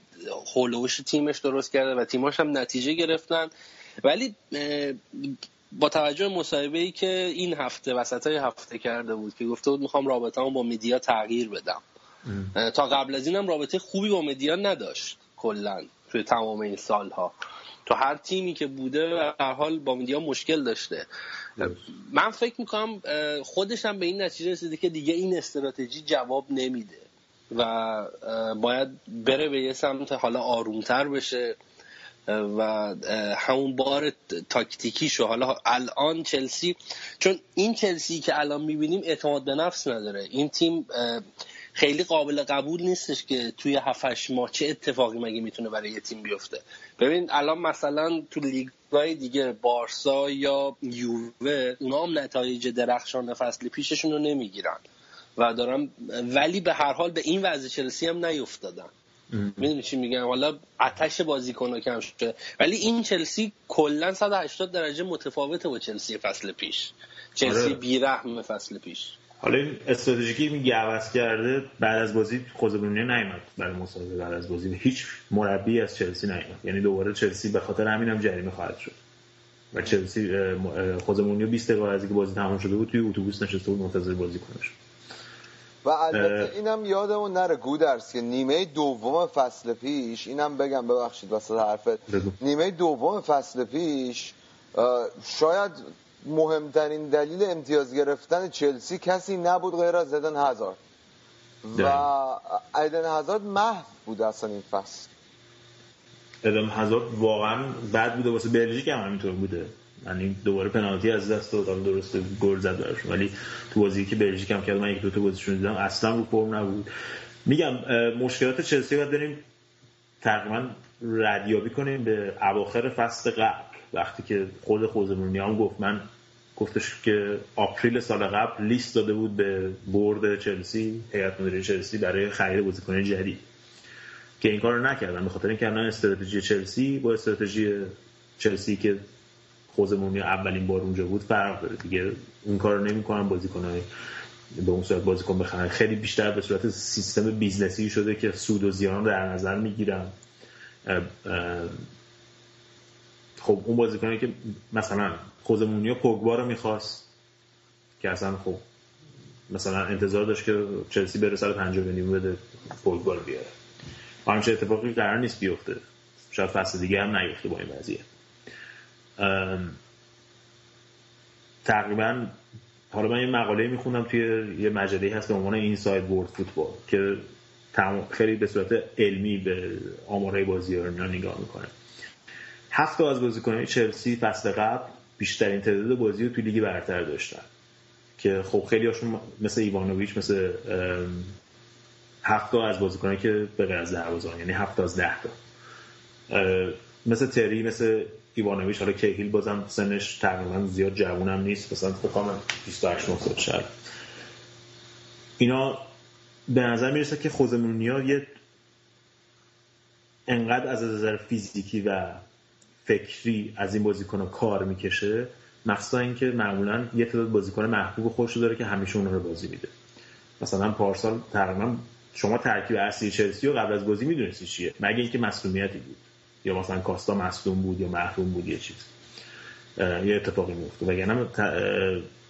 هولوش تیمش درست کرده و تیماش هم نتیجه گرفتن. ولی با توجه به مصاحبه‌ای که این هفته وسطای هفته کرده بود که گفته بود می‌خوام رابطه‌مو با میدیا تغییر بدم تا قبل از اینم رابطه خوبی با مدیا نداشت کلا توی تمام این سالها، تو هر تیمی که بوده و هر حال با مدیا مشکل داشته. من فکر میکنم خودش هم به این نتیجه رسیده که دیگه این استراتژی جواب نمیده و باید بره به یه سمت حالا آرومتر بشه و همون بار تاکتیکی شو. حالا الان چلسی، چون این چلسی که الان میبینیم اعتماد به نفس نداره، این تیم خیلی قابل قبول نیستش که توی 7-8 ماه چه اتفاقی مگه میتونه برای یه تیم بیفته. ببین الان مثلا تو لیگ‌های دیگه بارسا یا یووه، اونا هم نتایج درخشان فصل پیششون رو نمیگیرن و دارن، ولی به هر حال به این وضع چلسی هم نیفتادن. میدونی چی میگم؟ حالا آتش بازیکن‌ها کم شده ولی این چلسی کلا 180 درجه متفاوته با چلسی فصل پیش. چلسی بی‌رحم فصل پیش. حالا این استراتژیکی میگه عوض کرده. بعد از بازی خوزه مورینیو نیامد برای مسابقه، بعد از بازی هیچ مربی از چلسی نیامد، یعنی دوباره چلسی به خاطر همینم جریمه خواهد شد و چلسی خوزه مورینیو 20 دقیقه از اینکه بازی تمام شده بود توی اتوبوس نشسته بود منتظر بازی کنه شد. و البته اینم یادمون نره گودرز که نیمه دوم فصل پیش، اینم بگم ببخشید وسط حرفت، نیمه دوم فصل پیش شاید مهمترین دلیل امتیاز گرفتن چلسی کسی نبود غیر از ایدن هازارد و ایدن هازارد محو بود اصلا این فصل. ایدن هازارد واقعا بد بوده، واسه بلژیک هم همینطور بوده، یعنی دوباره پنالتی از دست دادن، درسته گل زد براشون، ولی تو بازی که بلژیک هم کرد من یک دو تا بازیشون دیدم اصلا رو فرم نبود. میگم مشکلات چلسی رو داریم تقریبا ردیابی کنیم به اواخر فصل قبل، وقتی که خود خوزمونیا هم گفت، من گفتش که آپریل سال قبل لیست داده بود به بورد چلسی، هیئت مدیره چلسی برای خرید بازیکن جدید، که این کارو نکردن به خاطر اینکه الان استراتژی چلسی با استراتژی چلسی که خوزمونیا اولین بار اونجا بود فرق داره دیگه. اون کارو نمی‌کنن، بازیکنای به اون صورت بازیکن بخرن، خیلی بیشتر به صورت سیستم بیزنسی شده که سود و زیان رو در نظر می‌گیرن. خب اون بازیکنایی که مثلا خوزمونیا پوگبا رو می‌خواست که اصلا خب مثلا انتظار داشت که چلسی بره سر 50 میلیون بده پوگبا رو بیاره، همچین اتفاقی قرار نیست بیفته، شاید فصل دیگه هم نیفته با این وضعیت تقریبا. حالا من یه مقاله می‌خوندم توی یه مجله هست به عنوان اینساید ورلد فوتبال که خیلی به صورت علمی به آمارهای بازی‌ها نگاه می‌کنه. 7 تا از بازیکن‌های چلسی فصل قبل بیشترین تعداد بازی رو توی لیگ برتر داشتن که خب خیلی هاشون مثل ایوانوویچ، مثل 7 تا از بازیکن‌هایی که به غیر از دروازه‌بان، یعنی 7 تا از 10 تا، مثل تری، مثل ایوانوویچ، حالا کیهیل بازم سنش تقریبا زیاد جوون هم نیست، مثلا فکرام 28 سال شد. اینا به نظر میرسه که خوزمونیا یه انقدر از نظر فیزیکی و فکری از این بازیکن‌ها کار میکشه، مخصوصا اینکه معمولا یه تعداد بازیکن محبوب خودشو داره که همیشه اونها رو بازی میده. مثلا پارسال تقریبا شما ترکیب اصلی چلسی رو قبل از بازی میدونستی چیه، مگه اینکه مسئولیتی بود یا مثلا کاستا مصدوم بود یا محروم بود یه چیز، یه اتفاقی میفته، وگرنه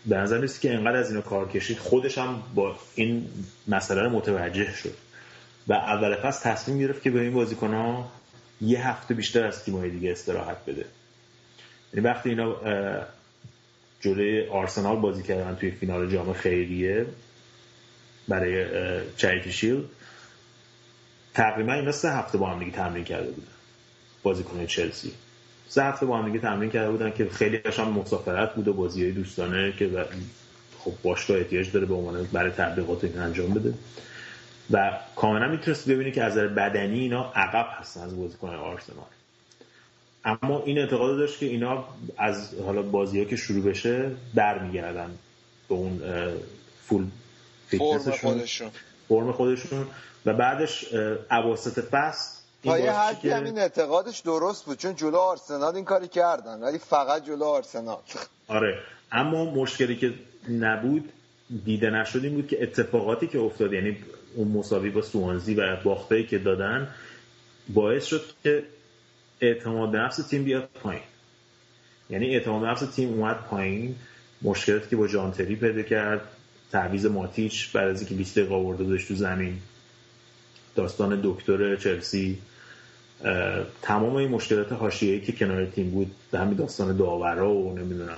به نظر میاد که انقدر از اینا کار کشید، خودش هم با این مسئله رو متوجه شد و اول فصل تصمیم گرفت که به این بازیکن‌ها یه هفته بیشتر از تیم‌های دیگه استراحت بده. یعنی وقتی اینا جلوی آرسنال بازی کردن توی فینال جام خیریه برای چریتی شیلد، تقریبا اینا 3 هفته با هم دیگه تمرین کرده بودن، بازیکن‌های چلسی 3 هفته با هم دیگه تمرین کرده بودن که خیلی هم مسافرت بود و بازی‌های دوستانه که خب باشگاه احتیاج داره به عنوان برای تطبیقات این انجام بده و کاملا میتونست ببینی که از نظر بدنی اینا عقب هستن از بازیکن‌های آرسنال. اما این اعتقاد داشت که اینا از حالا بازی‌ها که شروع بشه برمیگردن به اون فول فیتنسشون، فرم خودشون و بعدش اواسط فصل پایه حرفی هم این اعتقادش درست بود، چون جلو آرسنال این کاری کردن، ولی فقط جلو آرسنال. آره، اما مشکلی که نبود، دیده نشد، این بود که اتفاقاتی که افتاد، یعنی اون مساوی با سوانزی و باختایی که دادن باعث شد که اعتماد به نفس تیم بیاد پایین. یعنی اعتماد به نفس تیم اومد پایین، مشکلاتی که با جانتری پیدا کرد، تعویض ماتیچ بعد از اینکه 20 دقیقه آورده بودش تو زمین، داستان دکتر چلسی، تمام این مشکلات حاشیه‌ای که کنار تیم بود، همین داستان داورا و نمیدونم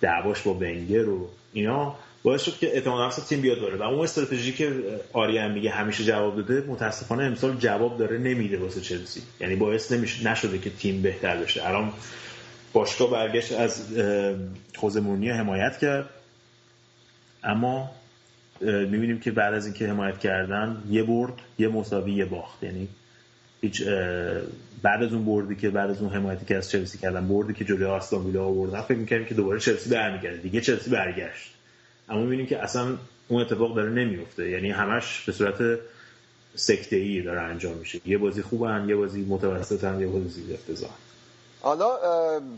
دعواش با ونگر و اینا، باعث شد که اعتماد به نفس تیم بیاد بالا و اون استراتژی که آریان میگه همیشه جواب داده، متاسفانه امسال جواب داره نمیده واسه چلسی. یعنی باعث نشده که تیم بهتر بشه. الان باشگاه برگشت از خوزمونیا حمایت کرد، اما میبینیم که بعد از اینکه حمایت کردن، یه برد، یه مساوی، یه باخت. یعنی هیچ بعد از اون بردی که بعد از اون حمایتی که از چلسی کردن، بردی که جلوی آستون ویلا آوردن، فکر می‌کردیم که دوباره چلسی برمیگرده، دیگه چلسی برگشت، اما می‌بینیم که اصلا اون اتفاق داره نمیفته. یعنی همش به صورت سکته‌ای داره انجام میشه، یه بازی خوبن، یه بازی متوسطن، یه بازی افتضاح. حالا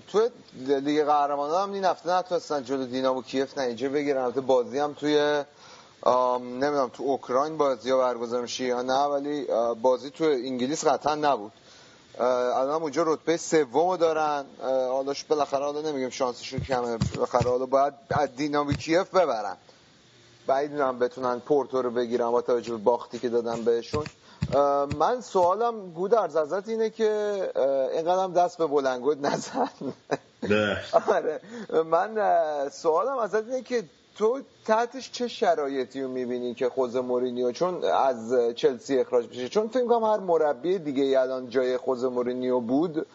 تو لیگ قهرمانان هم این هفته نتونستن جلوی دینامو کیف نتیجه بگیرن، البته بازی هم توی نمیدونم تو اوکراین بازی‌ها برگزار میشه یا نه، ولی بازی تو انگلیس قطعا نبود. الان اونجا رتبه سومو دارن، حالا بالاخره، حالا نمیگم شانسشون کمه، بالاخره حالا باید از دینامیکیف ببرن. بعید می‌دونم بتونن پورتو رو بگیرن با توجه به باختی که دادن بهشون. من سوالم گودرز ازت اینه که اینقدرم دست به بلندگود نزن. نه آره من سوالم ازت اینه که تو تحتش چه شرایطی رو می‌بینی که خوزه مورینیو چون از چلسی اخراج بشه؟ چون فکر می‌کنم هر مربی دیگه الان جای خوزه مورینیو بود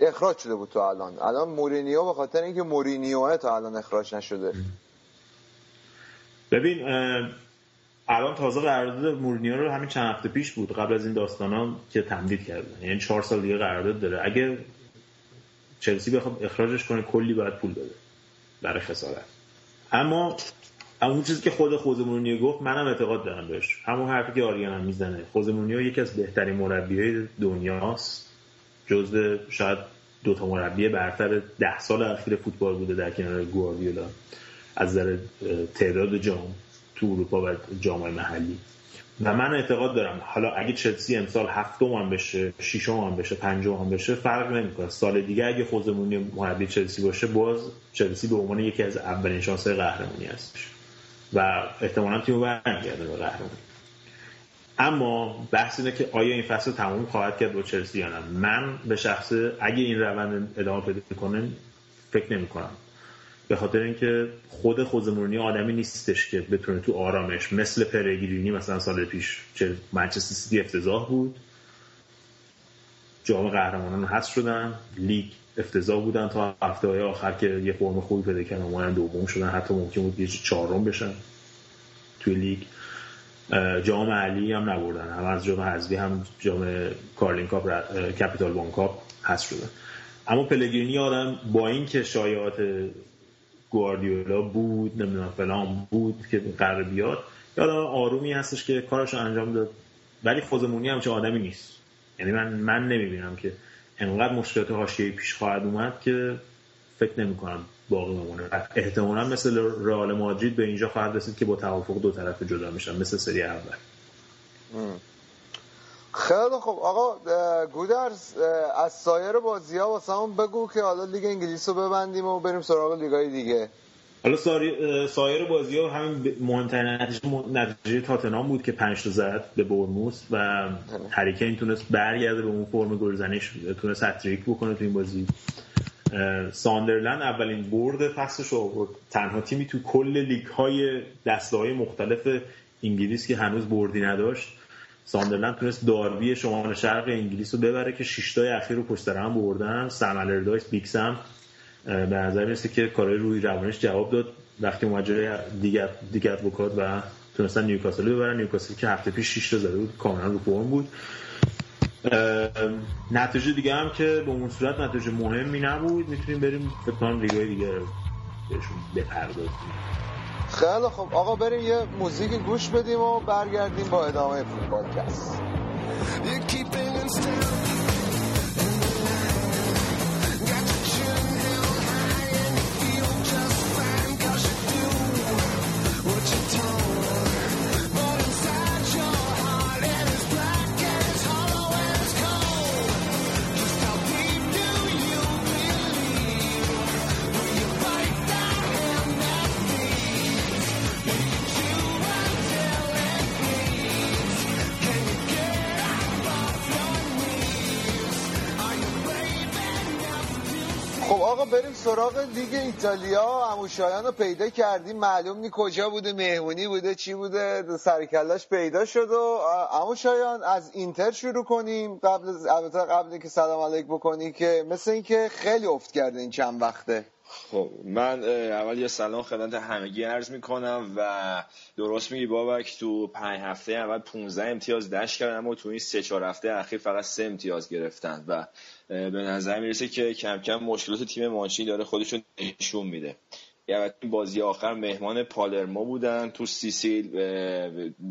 اخراج شده بود. تو الان مورینیو به خاطر اینکه مورینیوه تا الان اخراج نشده. ببین الان تازه قرارداد مورینیو رو همین چند هفته پیش بود، قبل از این داستانا که تمدید کردن، یعنی 4 سال دیگه قرارداد داره. اگه چلسی بخواد اخراجش کنه کلی باید پول بده برای خسارت. اما اون چیزی که خوزه مورینیو گفت منم اعتقاد دارم بهش، همون حرفی که آریان هم میزنه. خوزه مورینیو یکی از بهترین مربیای دنیاست، جزو شاید دو تا مربی برتر 10 سال اخیر فوتبال بوده در کنار گواردیولا از نظر تعداد جام تو اروپا و جام‌های محلی. و من اعتقاد دارم حالا اگه چلسی امسال هفتم هم بشه، ششم هم بشه، پنجم هم بشه فرق نمی‌کنه. سال دیگه اگه خودمونی مربی چلسی باشه باز چلسی به عنوان یکی از اولین شانس‌های قهرمانی هستش و احتمالاً تیم برمیگرده به قهرمانی. اما بحث اینه که آیا این فصل تموم خواهد کرد با چلسی یا نه. من به شخص اگه این روند ادامه پیدا کنه فکر نمی‌کنم، به خاطر اینکه خوزه مورینیو آدمی نیستش که بتونه تو آرامش مثل پلگرینی مثلا سال پیش چه منچستر سیتی افتضاح بود جام قهرمانان حذف شدن، لیگ افتضاح بودن تا هفته‌های آخر که یه فرم خوبی پیدا کردن اومدن دوم شدن، حتی ممکن بود یه چهارم بشن توی لیگ. جام علی هم نبردن، هم از جام حذفی هم جام کارلینگ کاپ کپیتال بانک کاپ حذف شدن. اما پلگرینی آدم با اینکه شایعات گواردیولا بود نمیدونم فلان بود که قرار بیاد، یادم آرومی هستش که کاراشو انجام داد. ولی خوزمونی هم چه آدمی نیست، یعنی من نمیبینم که انقدر مشکلات حاشیه‌ای پیش خواهد اومد که فکر نمی‌کنم باقی بمونه. احتمالاً مثل رئال مادرید به اینجا خواهد رسید که با توافق دو طرف جدا میشن مثل سری اول. خیلی خب آقا گودرز، از سایر بازی‌ها واسمون بگو که حالا لیگ انگلیس رو ببندیم و بریم سراغ لیگ‌های دیگه. حالا سایر بازی‌ها همین مهمترین نتیجه تاتنهام بود که 5 زد به برموس و هری کین تونست برگرده به اون فرم گلزنیش، تونست هتریک بکنه تو این بازی. ساندرلند اولین برد فصلش رو، تنها تیمی تو کل لیگ‌های دسته‌های مختلف انگلیس که هنوز بردی نداشت، ساندرلند تونست داربی شمال شرق انگلیس رو ببره که 6 تای اخیر رو پشت هم بردن. سم الردایس بیکسم به نظر میاد که کارهای روی روانش جواب داد وقتی اومد جای دیگر بکات و تونستن نیوکاسل رو ببرن. نیوکاسل که هفته پیش 6 تا زده بود کاملا رو فرم بود. نتیجه دیگه هم که به اون صورت نتیجه مهمی نبود، میتونیم بریم به تام لیگای دیگه بهشون بپردازیم. خیلی خب آقا بریم یه موزیک گوش بدیم و برگردیم با ادامه پادکست. سراغ لیگ ایتالیا عموشایان رو پیدا کردیم، معلوم نی کجا بوده، مهمونی بوده چی بوده، سرکلاش پیدا شد. و عموشایان از اینتر شروع کنیم قبل اینکه سلام علیک بکنی که مثل اینکه خیلی افت کرده این چند وقته. خب من اول یه سلام خدمت همگی عرض میکنم و درست میگی بابک تو 5 هفته اول 15 امتیاز دشت کردن اما تو این 3-4 هفته اخیر فقط 3 امتیاز گرفتن و به نظر میرسه که کم کم مشکلات تیم مانچینی داره خودش رو نشون میده. یعنی بازی آخر مهمان پالرما بودن تو سیسیل،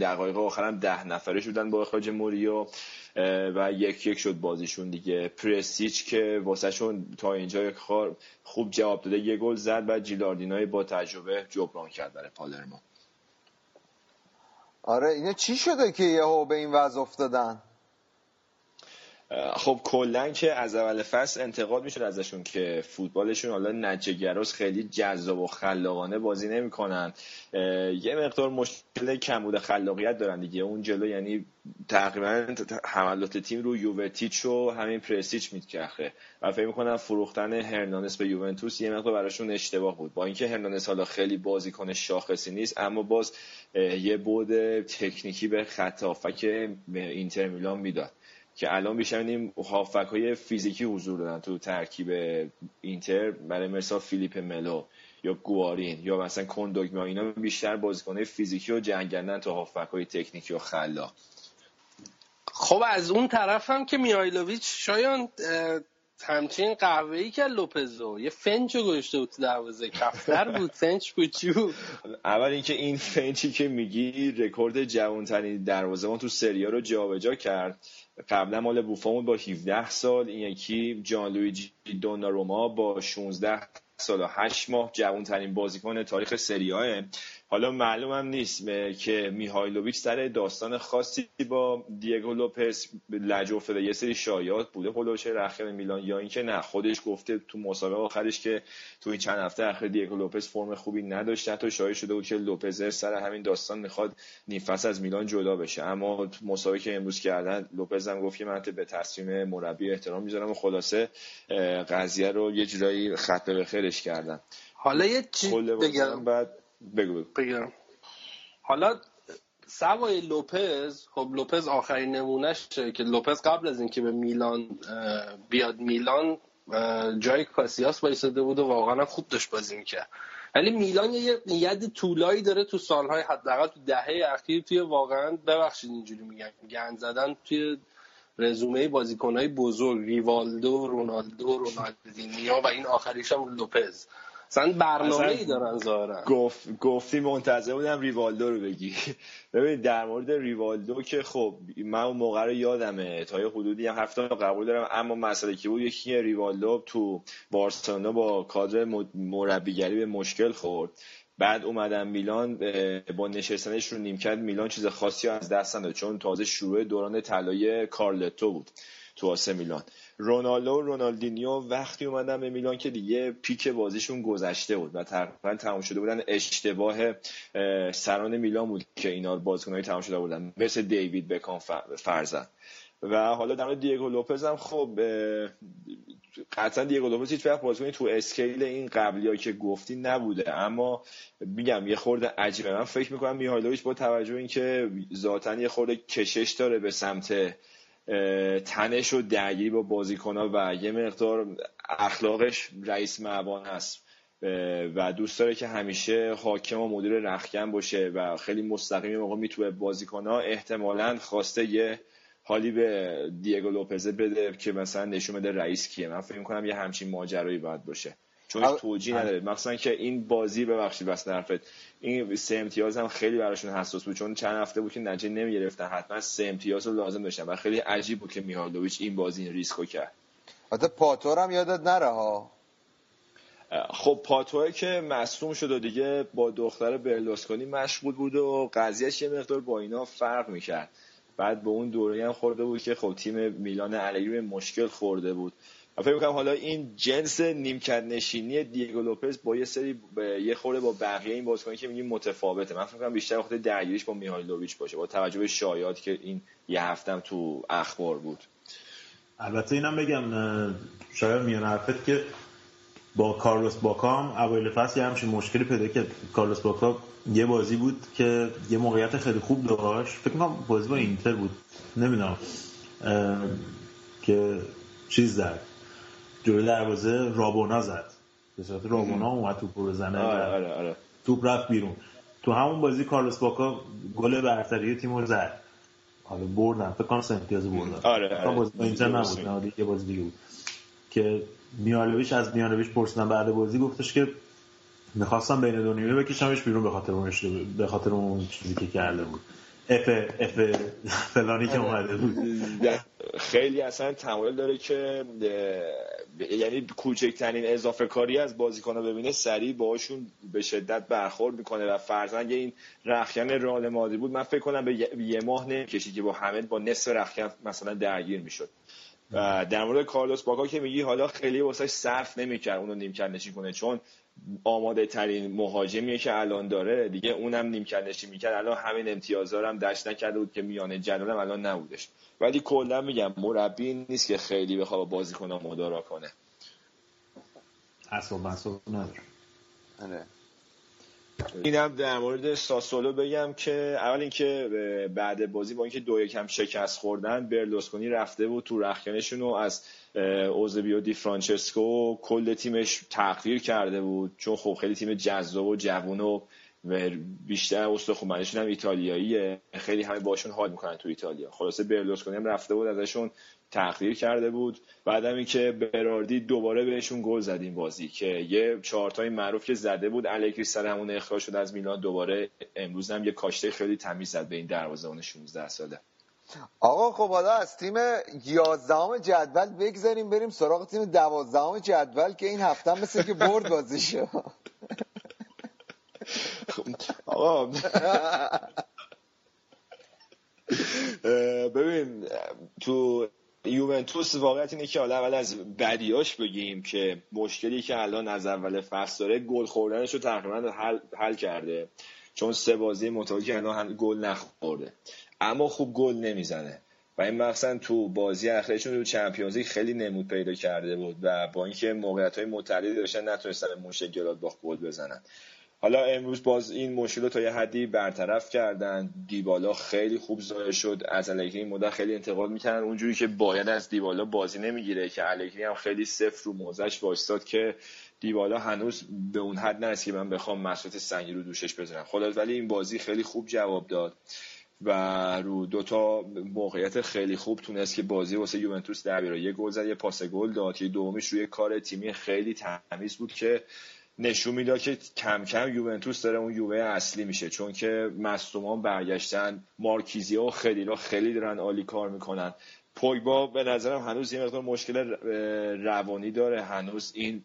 دقایق آخر هم 10 نفره شدن با اخراج موریو و 1-1 شد بازیشون دیگه. پرسیچ که واسه شون تا اینجا یک خار خوب جواب داده یه گل زد و جیلاردینای با تجربه جبران کرد برای پالرما. آره اینا چی شده که یهو به این وضع افتادن؟ خب کلاً که از اول فصل انتقاد میشد ازشون که فوتبالشون حالا نتیجه‌گرا خیلی جذاب و خلاقانه بازی نمی‌کنن، یه مقدار مشکل کمبود خلاقیت دارن دیگه. اون جلو یعنی تقریباً حملات تیم رو یوونتیچ و همین پرسیچ می‌کرخه و فکر می‌کنم فروختن هرناندز به یوونتوس یه مقدار براشون اشتباه بود، با اینکه هرناندز حالا خیلی بازیکن شاخصی نیست اما باز یه بعد تکنیکی به خط هافک اینتر میلان میداد که الان بیشتر این هافک‌های فیزیکی حضور دارن تو ترکیب اینتر. برای مثلا فیلیپ ملو یا گوارین یا مثلا کندوگما، اینا بیشتر بازیکن‌های فیزیکی و جنگندن تا هافک‌های تکنیکی و خلاق. خب از اون طرف هم که میایلوویچ شایان همچین قهوه‌ای که لوپزو یه فنچو گذاشته بود تو دروازه، کفتر بود، فنچ کوچو. اول اینکه این فنچی که میگی رکورد جوان‌ترین دروازه‌بان تو سری آ رو جابجا کرد. قبلا مال بوفون بود با 17 سال، این یکی جان لویجی دوناروما با 16 سال و 8 ماه جوان‌ترین بازیکن تاریخ سری آه. حالا معلومم نیست که میهایلوویچ سر داستان خاصی با دیگو لوپز لج افتاده، یه سری شایعات بوده پلوشه رخیل میلان، یا اینکه نه خودش گفته تو مسابقه آخرش که تو این چند هفته اخیر دیگو لوپز فرم خوبی نداشته، تا شایع شده بود که لوپز سر همین داستان میخواد نیم فصل از میلان جدا بشه. اما مسابقه که امروز کردن لوپز هم گفت که من به تصمیم مربی احترام میذارم و خلاصه قضیه رو یه جورایی خط به خیرش کردن. حالا یه چیزی بگم، بعد بگم حالا سوای لوپز، خب لوپز آخرین نمونهش که لوپز قبل از اینکه به میلان بیاد میلان جای کاسیاس وایساده بود و واقعا خوب داشت بازی میکرد، ولی میلان یه ید طولایی داره تو سالهای حداقل تو دهه اخیر توی واقعا ببخشید اینجوری میگن گند زدن توی رزومه بازیکن‌های بزرگ، ریوالدو، رونالدو، رونالدینیو و این آخریش هم لوپز. سن برنامه‌ای دارن ظاهرا. گفتی منتظر بودم ریوالدو رو بگی. ببین در مورد ریوالدو که خب من موقع رو یادمه تا یه حدودی هم هفته قبول دارم، اما مسئله کی بود؟ یکی ریوالدو تو بارسلونا با کادر مربیگری به مشکل خورد، بعد اومدن میلان با نشستنش رو نیمکت میلان چیز خاصی از دست نداد چون تازه شروع دوران طلایی کارلتو بود تو آسه میلان. رونالدو و رونالدینیو وقتی اومدن به میلان که دیگه پیک بازیشون گذشته بود و تقریبا تمام شده بودن، اشتباه سران میلان بود که اینا بازیکن‌های تمام شده بودن مثل دیوید بکام فرزند. و حالا در مورد دیگو لوپز هم خب قطعا دیگو لوپز هیچ وقت بازیکن تو اسکیل این قبلی‌ها که گفتی نبوده، اما میگم یه خورده عجیبه. من فکر می‌کنم میهایلوویچ با توجه به اینکه ذاتاً یه خورده کشش داره به سمت تنش و درگیری با بازیکن‌ها و یه مقدار اخلاقش رئیس معبان است و دوست داره که همیشه حاکم و مدیر رختکن باشه و خیلی مستقیم موقع میتونه بازیکن‌ها احتمالاً خواسته یه حالی به دیگو لوپز بده که مثلا نشون بده رئیس کیه. من فکر می‌کنم یه همچین ماجرایی باید باشه چون توجیه نداره، مخصوصا که این بازی ببخشید واسه حرفت این 3 امتیاز هم خیلی براشون حساس بود چون چند هفته بود که نتیجه نمی‌گرفتن، حتما 3 امتیاز رو لازم داشتن و خیلی عجیب بود که میهایلوویچ این بازی این ریسکو کرد. البته پاتور هم یادت نره ها. خب پاتوه که مصدوم شد و دیگه با دختر برلوسکونی مشغول بود و قضیهش یه مقدار با اینا فرق می‌کرد، بعد به اون دوره‌ای هم خورده بود که خب تیم میلان الگری مشکل خورده بود. فکر می‌کنم حالا این جنس نیمکت نشینی دیگو لوپز با یه سری یه خورده با بقیه این بازیکن‌ها که میگیم متفاوته، من فکر می‌کنم بیشتر وقت درگیریش با میهایلوویچ باشه با توجه به شایعاتی که این یه هفتم تو اخبار بود. البته اینم بگم شایعه میون حرفت که با کارلوس باکام اوایل فصل همش مشکلی پیدا کرد. کارلوس باکام یه بازی بود که یه موقعیت خیلی خوب داشت، فکر می‌کنم بازی با اینتر بود نمیدونم که چیز داشت جلوی دروازه رابونا زد. به صورت رابونا اومد توپ رو بزنه. آره. توپ رفت بیرون. تو همون بازی کارلوس باکا گل برتری تیم رو زد. حالا بردن. فکر کنم 3 امتیاز بردن. آره. بازی اینتر نبود، نه یه بازی دیگه بود. که میهایلوویچ از میهایلوویچ پرسیدن بعد بازی گفتش که می‌خواستم بین دو نیمه بکشمش بیرون به خاطر اون چیزی که کرده بود. اف فلانی که اومده بود. خیلی اصلا تمایل داره که یعنی کوچکترین اضافه کاری از بازیکن‌ها ببینه سریع باهاشون به شدت برخورد میکنه و فرضاً این رختکن رئال مادرید بود من فکر کنم به یه ماه نمی‌کشید که با همه با نصف رختکن مثلا درگیر میشد. و در مورد کارلوس باکا که میگی حالا خیلی واسش صرف نمی‌کنه اونو نیمکت نشین کنه، چون آماده ترین مهاجمیه که الان داره دیگه، اونم نیمکت نشین می‌کرد، الان همین امتیازا رو هم دست نکرده بود که میانه جدولم الان نبودش. ولی کلا میگم مربی نیست که خیلی بخواد بازیکن‌ها مدارا کنه، اصلا نداره. آره اینم در مورد ساسولو بگم که اول اینکه بعد بازی با اینکه 2-1 هم شکست خوردن، برلوسکونی رفته بود تو رختکنشون و از اوزبیو دی فرانچسکو کل تیمش تقریر کرده بود، چون خب خیلی تیم جذاب و جوون و بیشتر استخوانشون هم ایتالیاییه، خیلی همه باشون حال میکنن تو ایتالیا. خلاصه برلوسکونی هم رفته بود ازشون تقریر کرده بود. بعدم اینکه براردی دوباره بهشون گل زد این بازی که یه چهارتای معروف که زده بود، الکری سر همون اخراج شد از میلان، دوباره امروز هم یه کاشته خیلی تمیز زد به این دروازه‌بان 16 ساله. آقا خب حالا از تیم 11ام جدول بگذاریم بریم سراغ تیم 12ام جدول که این هفته هم مثل که برد بازی شد. آقا ببین تو یوونتوس واقعیت اینه که حالا اول از بدیاش بگیم که مشکلی که الان از اول فصل داره گل خوردنش رو تقریبا حل کرده، چون 3 بازی متوالی که الان گل نخورده اما خوب گل نمیزنه و این مثلا تو بازی اخیرشون تو چمپیونز لیگ خیلی نمود پیدا کرده بود و با اینکه موقعیت‌های متعددی داشتن نتونستن مشکلات با گل بزنن. حالا امروز باز این مشکل رو تا یه حدی برطرف کردن، دیبالا خیلی خوب ظاهر شد، از الگری این مدت خیلی انتقاد میکنن اونجوری که باید از دیبالا بازی نمیگیره که الگری هم خیلی صفر رو موزش وایساد که دیبالا هنوز به اون حد نرسید که من بخوام مسئولیت سنگی رو دوشش بزنم. خلاص ولی این بازی خیلی خوب جواب داد و رو 2 تا موقعیت خیلی خوب تونست که بازی واسه یوونتوس در بیاره، یه گل زد، یه پاس گل داد، یه دومیش روی کار تیمی خیلی تمیز بود که نشون میده که کم کم یوونتوس داره اون یووه اصلی میشه، چون که مصدومان برگشتن، مارکیزیا و خدیرا خیلی دارن عالی کار میکنن، پوگبا به نظرم هنوز یه مقدار مشکل روانی داره، هنوز این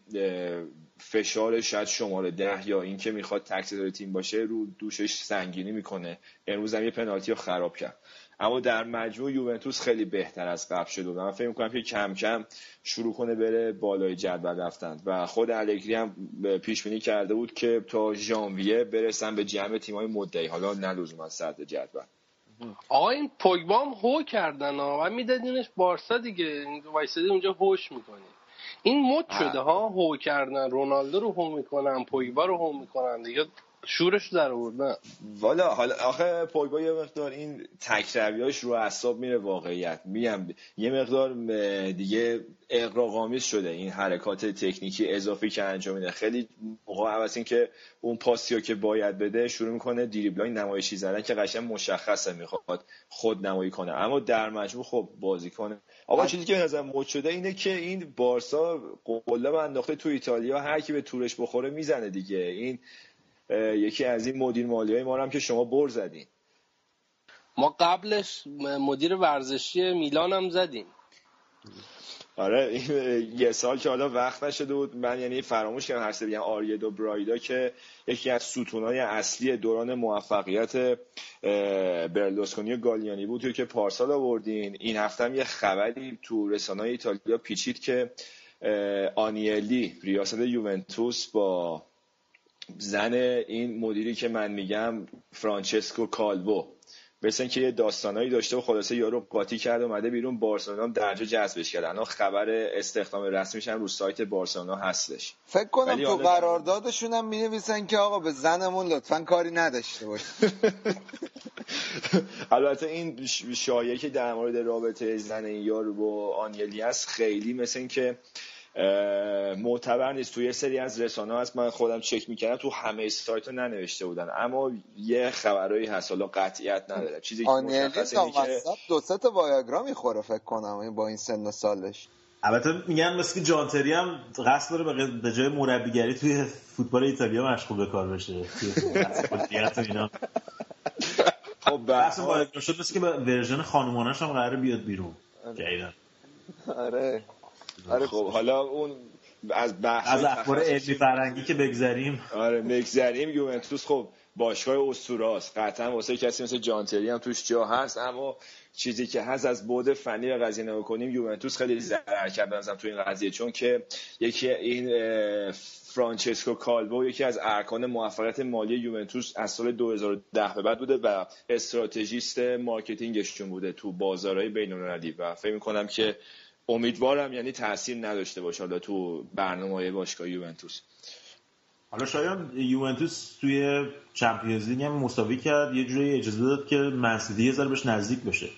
فشار شاید شماره 10 یا این که میخواد تاثیر تیم باشه رو دوشش سنگینی میکنه، امروز هم یه پنالتی رو خراب کرد. اما در مجموع یوونتوس خیلی بهتر از قبل شده و من فکر می‌کنم که کم کم شروع کنه بره بالای جدول رفتن و خود الگری هم پیش‌بینی کرده بود که تا ژانویه برسن به جمع تیم‌های مدعی، حالا نه لزوما صدر جدول. آقا این پوگبا هم هو کردن و میدادینش بارسا دیگه، وایسادی اونجا هوش می‌کنی، این مد شده ها، هو کردن، رونالدو رو هو می‌کنن، پوگبا رو هو می‌کنن دیگه، شورش در آوردن. والا حالا آخه پوگبا یه مقدار این تکرویاش رو اعصاب میره، واقعیت میگم یه مقدار دیگه اغراق‌آمیز شده این حرکات تکنیکی اضافی که انجام میده، خیلی موقع عوض این که اون پاسیو که باید بده شروع میکنه دریبلینگ نمایشی زدن که قشنگ مشخصه میخواد خود نمایی کنه. اما در مجموع خب بازیکن آقا چیزی که مثلا مد شده اینه که این بارسا قله انداخته تو ایتالیا، هر کی به تورش بخوره میزنه دیگه. این یکی از این مدیر مالیای ما هم که شما بر زدین، ما قبلش مدیر ورزشی میلان هم زدیم. آره یه سال که حالا وقت نشده بود، من یعنی فراموش کردم هر سه بگم آریدو برایدا که یکی از ستونای اصلی دوران موفقیت برلوسکونی و گالیانی بود که پارسال آوردین. این هفته هم یه خبری تو رسانه‌های ایتالیا پیچید که آنیلی ریاست یوونتوس با زن این مدیری که من میگم فرانچسکو کالبو مثلا که یه داستانایی داشته و خلاصه یارو قاطی کرد اومده بیرون، بارسلونا هم درجا جذبش کرد، الان خبر استخدام رسمیش هم رو سایت بارسلونا هستش. فکر کنم تو قراردادشون هم می‌نویسن که آقا به زنمون لطفاً کاری نداشته باش. البته این شایعه که در مورد رابطه زن این یارو با آنیلی است خیلی مثلا که معتبر نیست، توی یه سری از رسانه‌ها هست، من خودم چک می‌کردم تو همه سایت‌ها ننوشته بودن، اما یه خبرایی هست حالا قطعیت نداره. چیزی که مشخصه اینه که 200 تا وایاگرا می‌خوره فکر کنم این با این سن و سالش. البته میگن مثل که جانتری هم قصد داره به جای مربیگری توی فوتبال ایتالیا مشغول به کار بشه. خب واسه وایاگرا شد مثل که ورژن خانومانه‌ش هم قراره بیاد بیرون. آره آره خب حالا اون از اخبار علمی فرنگی که بگذریم، آره بگذریم. یوونتوس خب باشگاه اسطوراست، قطعا واسه کسی مثل جانتری هم توش جا هست، اما چیزی که هست از بعد فنی و قضیه بکنیم یوونتوس خیلی ضرر کرد بنظرم تو این قضیه، چون که یکی این فرانچسکو کالبو یکی از ارکان موفقیت مالی یوونتوس از سال 2010 به بعد بوده و استراتژیست مارکتینگشون بوده تو بازارهای بین‌المللی و فکر می‌کنم که امیدوارم یعنی تاثیر نداشته باشه حالا تو برنامه‌های باشگاه یوونتوس. حالا شاید یوونتوس توی چمپیونز لیگ هم مساوی کرد، یه جوری اجازه داد که منسیتی یه ذره بهش نزدیک بشه.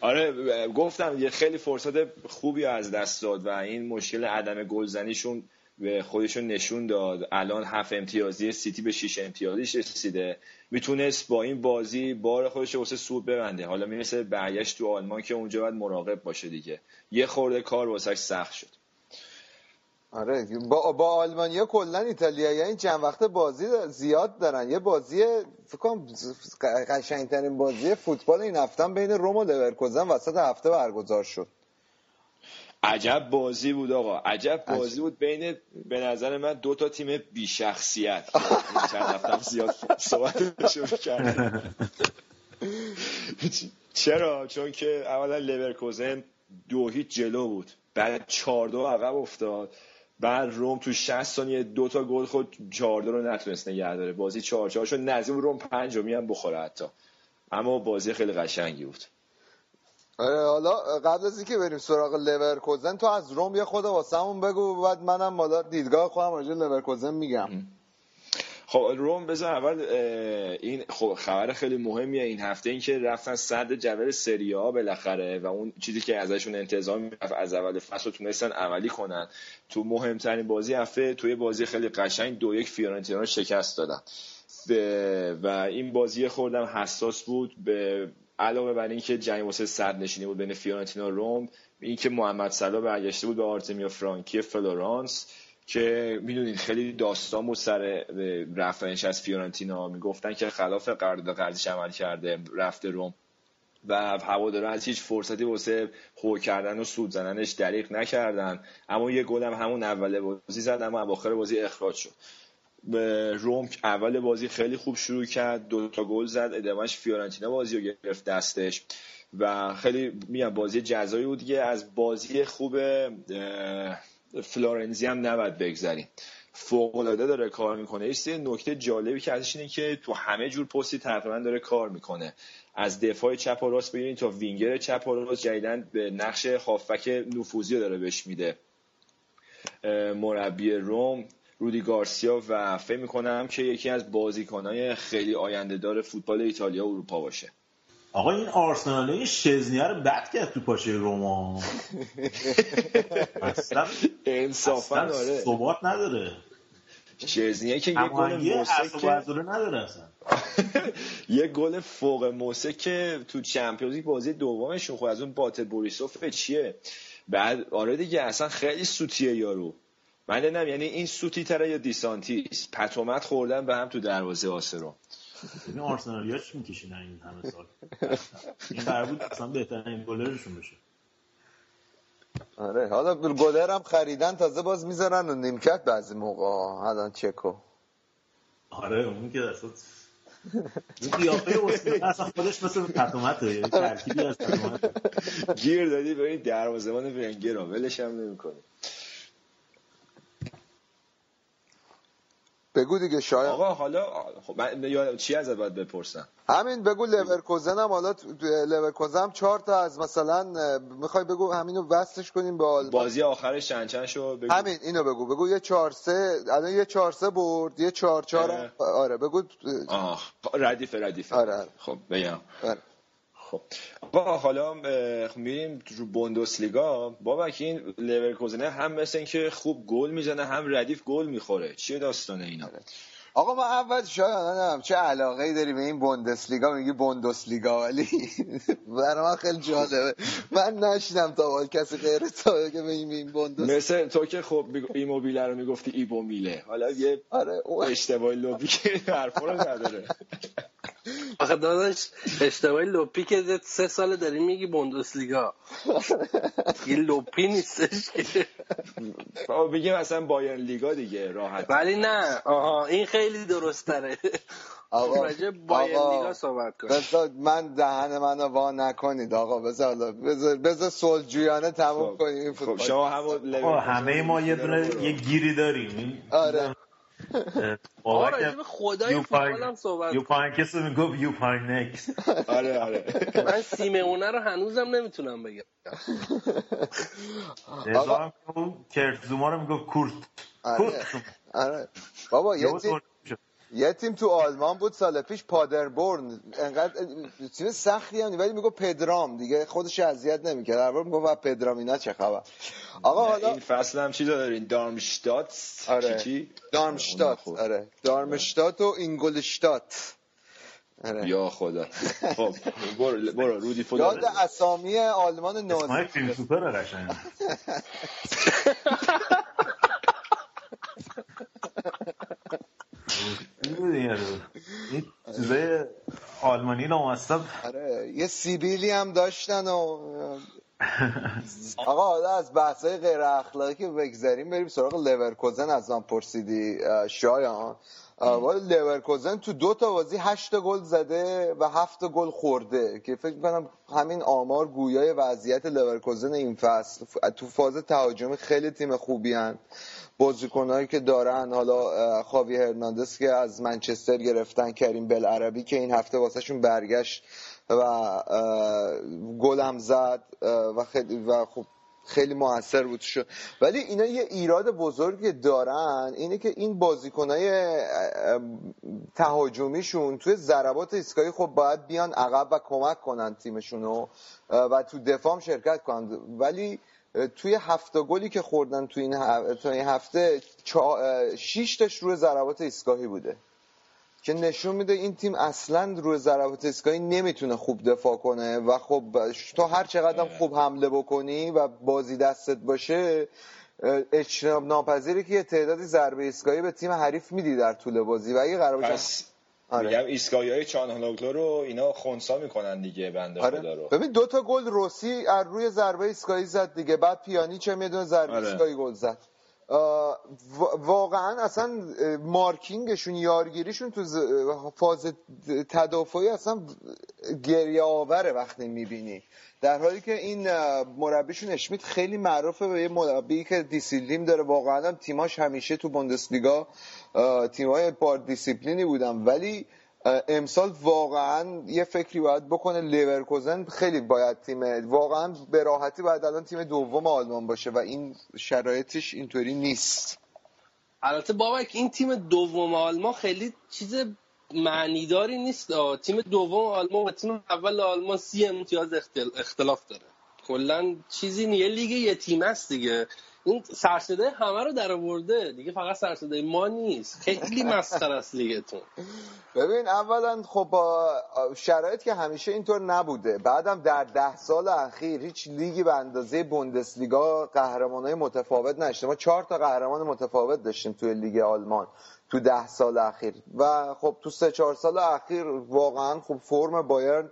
آره گفتم یه خیلی فرصت خوبی از دست داد و این مشکل عدم گلزنیشون به خودشون نشون داد. الان 7 امتیازی سیتی به 6 امتیازیش رسیده، میتونست با این بازی بار خودش واسه سود ببنده. حالا میرسه برگشت تو آلمان که اونجا باید مراقب باشه دیگه، یه خورده کار واسش سخت شد. آره با آلمانیا کلا ایتالیایی‌ها این چند وقته بازی زیاد دارن، یه بازی فکر کنم قشنگ‌ترین بازی فوتبال این هفته بین روم و لورکوزن وسط هفته برگزار شد. عجب بازی بود آقا، عجب بازی بود بین به نظر من دو تا تیم بی شخصیت. چند هفتم زیاد صحبتشو کردیم. چرا؟ چون که اولا لورکوزن 2-0 جلو بود، بعد 4-2 عقب افتاد، بعد روم تو 60 ثانیه دو تا گل خود 4-2 رو نتونست نگه داره، بازی 4-4 شد، نظیم روم 5 هم بخوره حتی، اما بازی خیلی قشنگی بود. آره حالا قبل از اینکه بریم سراغ لورکوزن تو از روم یه خود واسمون بگو، بعد منم مادر دیدگاه خودم راجع به لورکوزن میگم. خب روم بذار اول این خبر خیلی مهمیه این هفته، این که رفتن صدر جدول سری آ بالاخره و اون چیزی که ازشون انتظار میرفت از اول فصل تونستن عملی کنن. تو مهمترین بازی هفته توی بازی خیلی قشنگ 2-1 فیورنتینا رو شکست دادن و این بازی خوردم حساس بود، به علاوه بر اینکه جنگ واسه صدر نشینی بود بین فیورنتینا و روم، اینکه محمد صلاح برگشته بود به آرتمیا فرانکی فلورانس که میدونید خیلی داستان بود سر رفتنش از فیورنتینا، میگفتن که خلاف قرارداد قرضیش عمل کرده رفته روم و هوادارا از هیچ فرصتی واسه خو کردن و سود زدنش دریغ نکردن، اما یه گل هم همون اول بازی زد اما اواخر بازی اخراج شد. روم اول بازی خیلی خوب شروع کرد، 2 گل زد، ادامهش فیورنتینا بازی رو گرفت دستش و خیلی میگم بازی جزایی بود دیگه. از بازی خوب فلورنزی هم نباید بگذاریم، فوق‌العاده داره کار میکنه. این نکته جالبی که ازش اینه که تو همه جور پستی تقریبا داره کار میکنه، از دفاع چپ و راست بگیرین تا وینگر چپ و راست، جدیدن به نقش هافبک نفوذی داره بهش میده مربی روم رودی گارسیا و فکر میکنم که یکی از بازیکن‌های خیلی آینده دار فوتبال ایتالیا و اروپا باشه. آقا این آرسنالی شزنیه رو بد کرد تو پاشه روما. انصافا داره ثبات نداره شزنیه که یه گل موسیقی یه گل فوق موسیقی که تو چمپیونز لیگ بازی دومشون خود از اون بات بوریسوف چیه بعد آره دیگه اصلا خیلی سوتیه یارو، من نمیدونم یعنی این سوتی تره یا دیسانتیس پتومت خوردن به هم تو دروازه آسرو. این آرسنالیا چی میکشینن این همه سال، این قرار بود اصلا بهترین گلرشون بشه. آره حالا گلر هم خریدن تازه باز میذارن و نیمکت بعضی موقع الان چکو. آره اون که اصلا این قیافه اوزیل اصلا خودش مثل پتومته، یعنی ترکیبی از پتومته گیر دادی به این دروازه‌بان ونگر، ولش هم نمی‌کنه. بگو دیگه شاید آقا حالا خب من چی ازت باید بپرسم؟ همین بگو لورکوزن هم، حالا لورکوزن هم 4 از مثلا میخوای بگو همینو وصلش کنیم به بازی آخرش چند شو بگو. همین اینو بگو یه 4-3 الان یه 4-3 برد یه 4-4 آره بگو ردیف آره. خب بگم خب با حالا میریم رو بوندسلیگا بابک. این لیورکوزن هم مثل اینکه خوب گل میزنه هم ردیف گل میخوره، چیه داستانه اینا؟ آقا ما اول شایانم چه علاقه‌ای داری به این بوندسلیگا، میگی بوندسلیگا ولی برای من خیلی جالبه، من نشینم تا اول کسی غیر تا که این بوندس مثل تو که خب ایموبیل رو میگفتی ایبو میله، حالا یه آره اشتباهی لوبی که حرفا رو نداره. آخه داداش اشتباهی لوپی که 3 داری میگی بوندسلیگا یه لوپی نیستش که بگیم اصلا بایرن لیگا دیگه راحت، ولی نه آها این خیلی درست تره. آقا راجع بایر لیگا صحبت کنید. بذار من دهن منو وا نکنید آقا، بذار سولجویانه تموم کنیم. خب شما همه ما یه دونه یه گیری داریم. آره آقا راجب خدای فوتبال هم صحبت یو پانکس میگم یو پانکس. آره آره من سیمونه رو هنوزم نمیتونم بگم. آقا کرزوما رو میگم کورت. آره بابا یه تیم تو آلمان بود سال پیش، پادربورن، انقدر تیم سختی هم ولی میگه پدرام دیگه خودش اذیت نمی‌کنه، هر بار میگه پدرام اینا چه خبر. آقا حالا این فصل هم چی دارین؟ دارمشتات چی؟ دارمشتات آره، دارمشتات و اینگولشتات. آره یا خدا. خب برو رودی فودر. یاد اسامی آلمان نازی. اسمای فیلم سوپر قشنگ. این چیزای آلمانی نامستم. آره یه سیبیلی هم داشتن. و آقا حالا از بحثای غیر اخلاقی بگذاریم بریم سراغ لیورکوزن. از آن پرسیدی شایان، ولی لیورکوزن تو 2 بازی 8 گل زده و 7 گل خورده که فکر می‌کنم همین آمار گویای وضعیت لیورکوزن این فصل. تو فاز تهاجمی خیلی تیم خوبی هستند، بازیکنایی که دارن، حالا خاوی هرناندز که از منچستر گرفتن، کریم بلعربی که این هفته واسهشون برگشت و گل هم زد و خیلی موثر بود شد. ولی اینا یه ایراد بزرگی دارن، اینه که این بازیکنای تهاجمیشون توی ضربات ایستگاهی خب باید بیان عقب و کمک کنن تیمشونو و تو دفاع شرکت کنن، ولی توی 7 گلی که خوردن تو این هفته 6 تاش روی ضربات ایستگاهی بوده که نشون میده این تیم اصلا روی ضربات ایستگاهی نمیتونه خوب دفاع کنه. و خب تو هر چقدر خوب حمله بکنی و بازی دستت باشه اجتناب ناپذیره که یه تعدادی ضربه ایستگاهی به تیم حریف میدی در طول بازی. و اگه قرار باشه میگم ایستگاهی‌های چانهانوگلو رو اینا خونسا میکنن دیگه بنده خدا رو. ببین 2 گل روسی از روی ضربه ایستگاهی زد دیگه، بعد پیانی چه میدونه ضربه ایستگاهی گل زد. واقعا اصلا مارکینگشون، یارگیریشون تو فاز تدافعی اصلا گریه آوره وقتی میبینی، در حالی که این مربیشون اشمیت خیلی معروفه به یه مربی که دیسیپلین داره. واقعا هم تیماش همیشه تو بوندسلیگا تیمای با دیسیپلینی بودن، ولی امسال واقعا یه فکری باید بکنه لیورکوزن. خیلی باید تیم واقعا به راحتی باید الان تیم 2 آلمان باشه و این شرایطش اینطوری نیست. البته بابک این تیم 2 آلمان خیلی چیز معنیداری نیست. تیم 2 آلمان و تیم اول آلمان 30 امتیاز اختلاف داره، کلا چیزی نیه، لیگ یه تیم است دیگه. این سرسده همه رو در آورده دیگه، فقط سرسده ما نیست. خیلی مسخره است لیگتون. ببین اولا خب شرایط که همیشه اینطور نبوده، بعدم در 10 اخیر هیچ لیگی به اندازه بوندسلیگا قهرمانای متفاوت نشده. ما 4 قهرمان متفاوت داشتیم توی لیگ آلمان تو 10 اخیر. و خب تو 3-4 اخیر واقعا خب فرم بایرن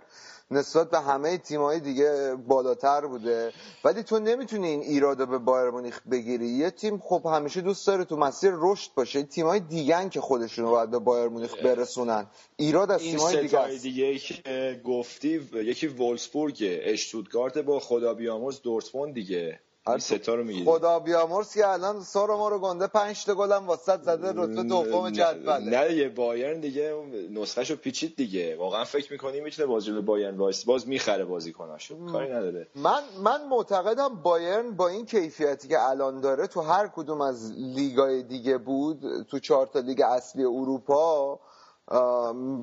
نسبت به همه تیم‌های دیگه بالاتر بوده، ولی تو نمیتونی این ایرادو به بایر مونیخ بگیری. یه تیم خب همیشه دوست داره تو مسیر رشد باشه، تیم‌های دیگه‌ن که خودشون رو باید به بایر مونیخ برسونن. ایراد از تیم‌های دیگه است. دیگه که گفتی یکی وولفسبورگ، اشتوتگارت، با خدا بیامرز دورتموند دیگه. این ستا رو میگید. خدا بیامرز که الان سارو ما رو گنده 5 گل هم واسط زده، رتبه دوم جدوله. نه دیگه بایرن دیگه نسخه‌شو پیچید دیگه. واقعا فکر می‌کنی میتونه بازی به بایرن وایس باز میخره بازیکناشو، کاری نداره. من معتقدم بایرن با این کیفیتی که الان داره تو هر کدوم از لیگ‌های دیگه بود، تو 4 لیگ اصلی اروپا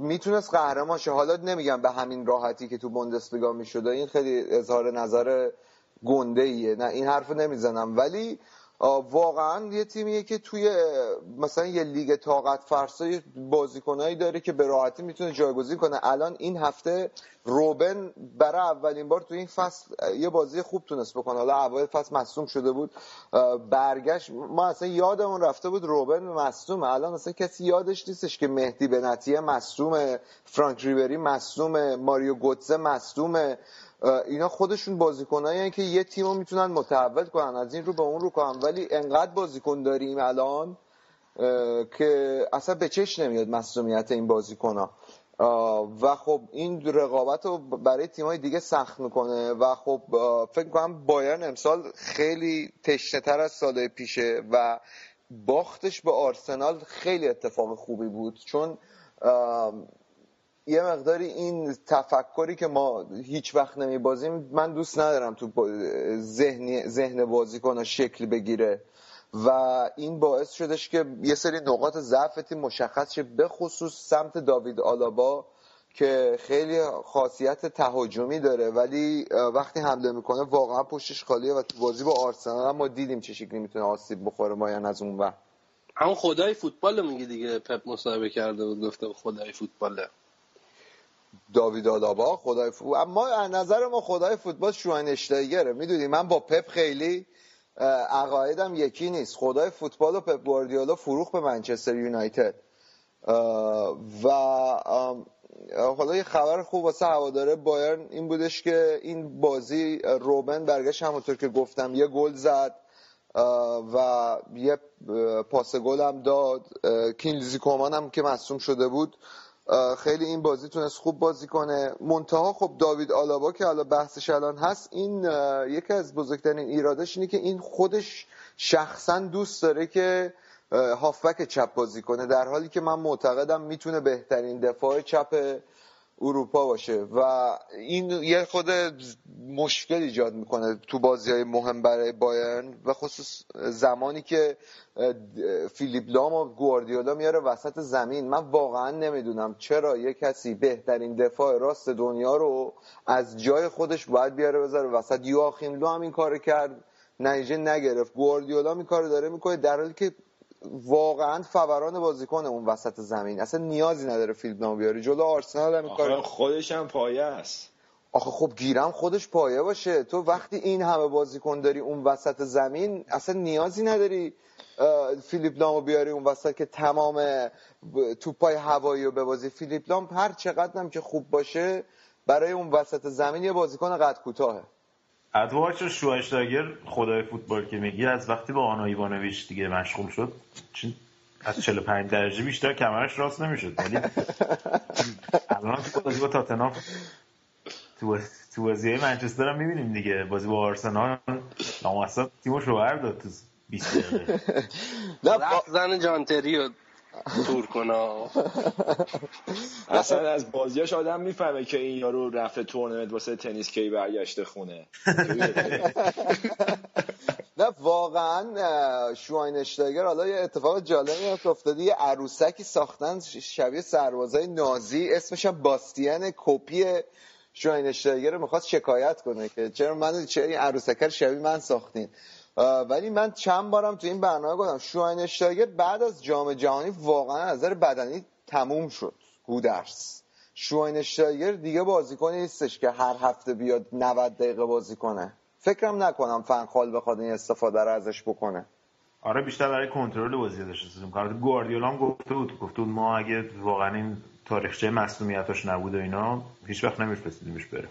میتونست قهرمان شه. حالا نمیگم به همین راحتی که تو بوندسلیگا میشد، این خیلی اظهار نظر گنده‌ایه، نه این حرفو نمیزنم، ولی واقعا یه تیمیه که توی مثلا یه لیگ طاقت فرسای بازیکنایی داره که به راحتی میتونه جایگزین کنه. الان این هفته روبن برای اولین بار تو این فصل یه بازی خوب تونست بکنه. حالا اول فصل مصدوم شده بود، برگشت. ما اصلا یادمون رفته بود روبن مصدومه، الان اصلا کسی یادش نیستش که مهدی بنتیه مصدومه، فرانک ریبری مصدومه، ماریو گوتزه مصدومه. اینا خودشون بازیکنایی هستن که یه تیمو میتونن متحول کنن از این رو به اون رو کنن، ولی انقدر بازیکن داریم الان که اصلا به چش نمیاد مسئولیت این بازیکن‌ها و خب این رقابت رو برای تیم‌های دیگه سخت میکنه و خب فکر کنم بایرن امسال خیلی تشنه‌تر از سال پیشه و باختش به آرسنال خیلی اتفاق خوبی بود، چون یه مقداری این تفکری که ما هیچ وقت نمیبازیم من دوست ندارم تو ذهن بازیکن‌ها شکل بگیره و این باعث شدش که یه سری نقاط ضعف تیم مشخص شه، به خصوص سمت داوید آلابا که خیلی خاصیت تهاجمی داره ولی وقتی حمله میکنه واقعا پشتش خالیه و تو بازی با آرسنال هم ما دیدیم چه شکلی میتونه آسیب بخوره. مایان از اون و همون خدای فوتبال میگه دیگه، پپ مصاحبه کرده بود گفته خدای فوتباله داوید آلابا خدای فوتبال، اما از نظر ما خدای فوتبال شواینشتایگره. میدونی من با پپ خیلی عقایدم یکی نیست، خدای فوتبال و پپ گواردیولا فروخت به منچستر یونایتد و حالا یه خبر خوب واسه هواداره بایرن این بودش که این بازی روبن برگشت همونطور که گفتم یه گل زد و یه پاس گل هم داد، کینزی کومان هم که مصدوم شده بود خیلی این بازی تونست خوب بازی کنه. منتها خب داوید آلابا که حالا بحثش الان هست، این یکی از بزرگترین ایرادش اینه که این خودش شخصا دوست داره که هافبک چپ بازی کنه، در حالی که من معتقدم میتونه بهترین دفاع چپ اروپا باشه و این یه خود مشکل ایجاد میکنه تو بازی‌های مهم برای بایرن و خصوص زمانی که فیلیپ لام و گواردیولا میاره وسط زمین. من واقعا نمیدونم چرا یه کسی بهترین دفاع راست دنیا رو از جای خودش باید بیاره بذاره وسط. یواخیم لو هم این کارو کرد، نتیجه نگرفت. گواردیولا این کارو داره میکنه در حالی که واقعا فوران بازیکن اون وسط زمین اصلا نیازی نداره فیلد نام بیاره. جلو آرسنال هم این کارو خودش هم پایه است. آخه خب گیرم خودش پایه باشه، تو وقتی این همه بازیکن داری اون وسط زمین اصلا نیازی نداری فیلیپ لامو بیاری اون وسط که تمام توپای هوایی رو ببازی. فیلیپ لام هر چقدر هم که خوب باشه برای اون وسط زمین یه بازیکن قد کوتاهه. ادوارد شواشتاگر خدای فوتبال که میگی از وقتی با آنا ایوانویچ دیگه مشغول شد از 45 درجه بیشتر کمرش راست نمیشد، ولی الان تو بازی با تاتنهام تو بازی منچستر هم میبینیم دیگه، بازی با آرسنال نامحساب تیمو شوهر داد تو 20 دقیقه رفت زن جانتریو تور کنه. اصلا از بازیاش آدم میفهمه که این یارو رفته تورنمنت واسه تنیس کی برگشته خونه. نه واقعا شواینشتایگر حالا یه اتفاق جالبی افتاده، یه عروسکی ساختن شبیه سربازای نازی اسمش هم باستین، کپی شواینشتایگر میخواد شکایت کنه که چرا من این عروسکر شبیه من ساختین. ولی من چند بارم تو این برنامه گفتم شواینشتایگر بعد از جام جهانی واقعا از نظر بدنی تموم شد. گودرز شواینشتایگر دیگه بازیکن نیستش که هر هفته بیاد 90 دقیقه بازی کنه. فکرم نکنم فنخال بخواد این استفاده رو ازش بکنه. آره بیشتر برای کنترل بازی داشت استفاده می‌کرد. گواردیولا هم گفته بود ما اگه واقعا این تاریخچه مسئولیتاش نبود و اینا هیچ وقت نمی‌رسیدیمش بره.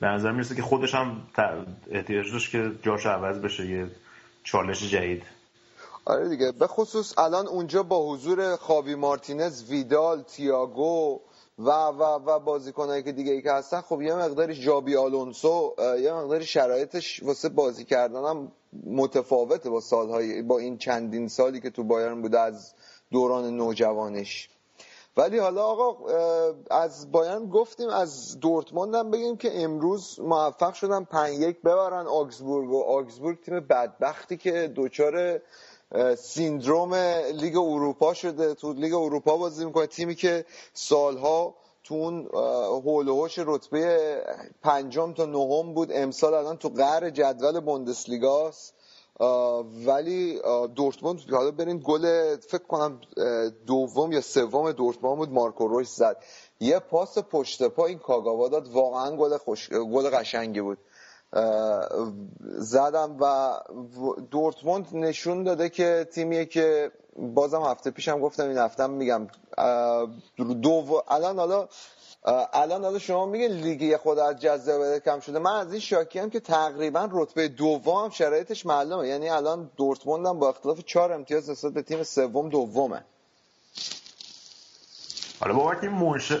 به نظر میرسه که خودش هم احتیاج داشت که جاش عوض بشه، یه چالش جدید. آره دیگه، به خصوص الان اونجا با حضور خاوی مارتینز، ویدال، تییاگو و بازیکنایی که دیگه ای که هستن، خب یه مقداری جابی آلونسو یه مقداری شرایطش واسه بازی کردن هم متفاوته با این چندین سالی که تو بایرن بوده از دوران نوجوانش. ولی حالا آقا از بایرن گفتیم، از دورتموند هم بگیم که امروز موفق شدن 5-1 ببرن آگزبورگ و آگزبورگ تیم بدبختی که دوچار سیندروم لیگ اروپا شده، تو لیگ اروپا بازی میکنه، تیمی که سالها تو اون هول و هوش رتبه 5 تا 9 بود، امسال الان تو قعر جدول بوندسلیگا است. ولی دورتموند حالا برین گل فکر کنم دوم یا سوم دورتموند بود مارکو رویس زد، یه پاس پشت پا این کاگاوا داد، واقعا گل قشنگی بود زدم و دورتموند نشون داده که تیمیه که بازم هفته پیشم گفتم این هفتم میگم الان الان داده شما میگه لیگ خود از جذابیت کم شده. من از این شاکیم که تقریبا رتبه دوم شرایطش معلومه، یعنی الان دورتموند هم با اختلاف 4 امتیاز نسبت به تیم سوم دومه. حالا بابت این موشه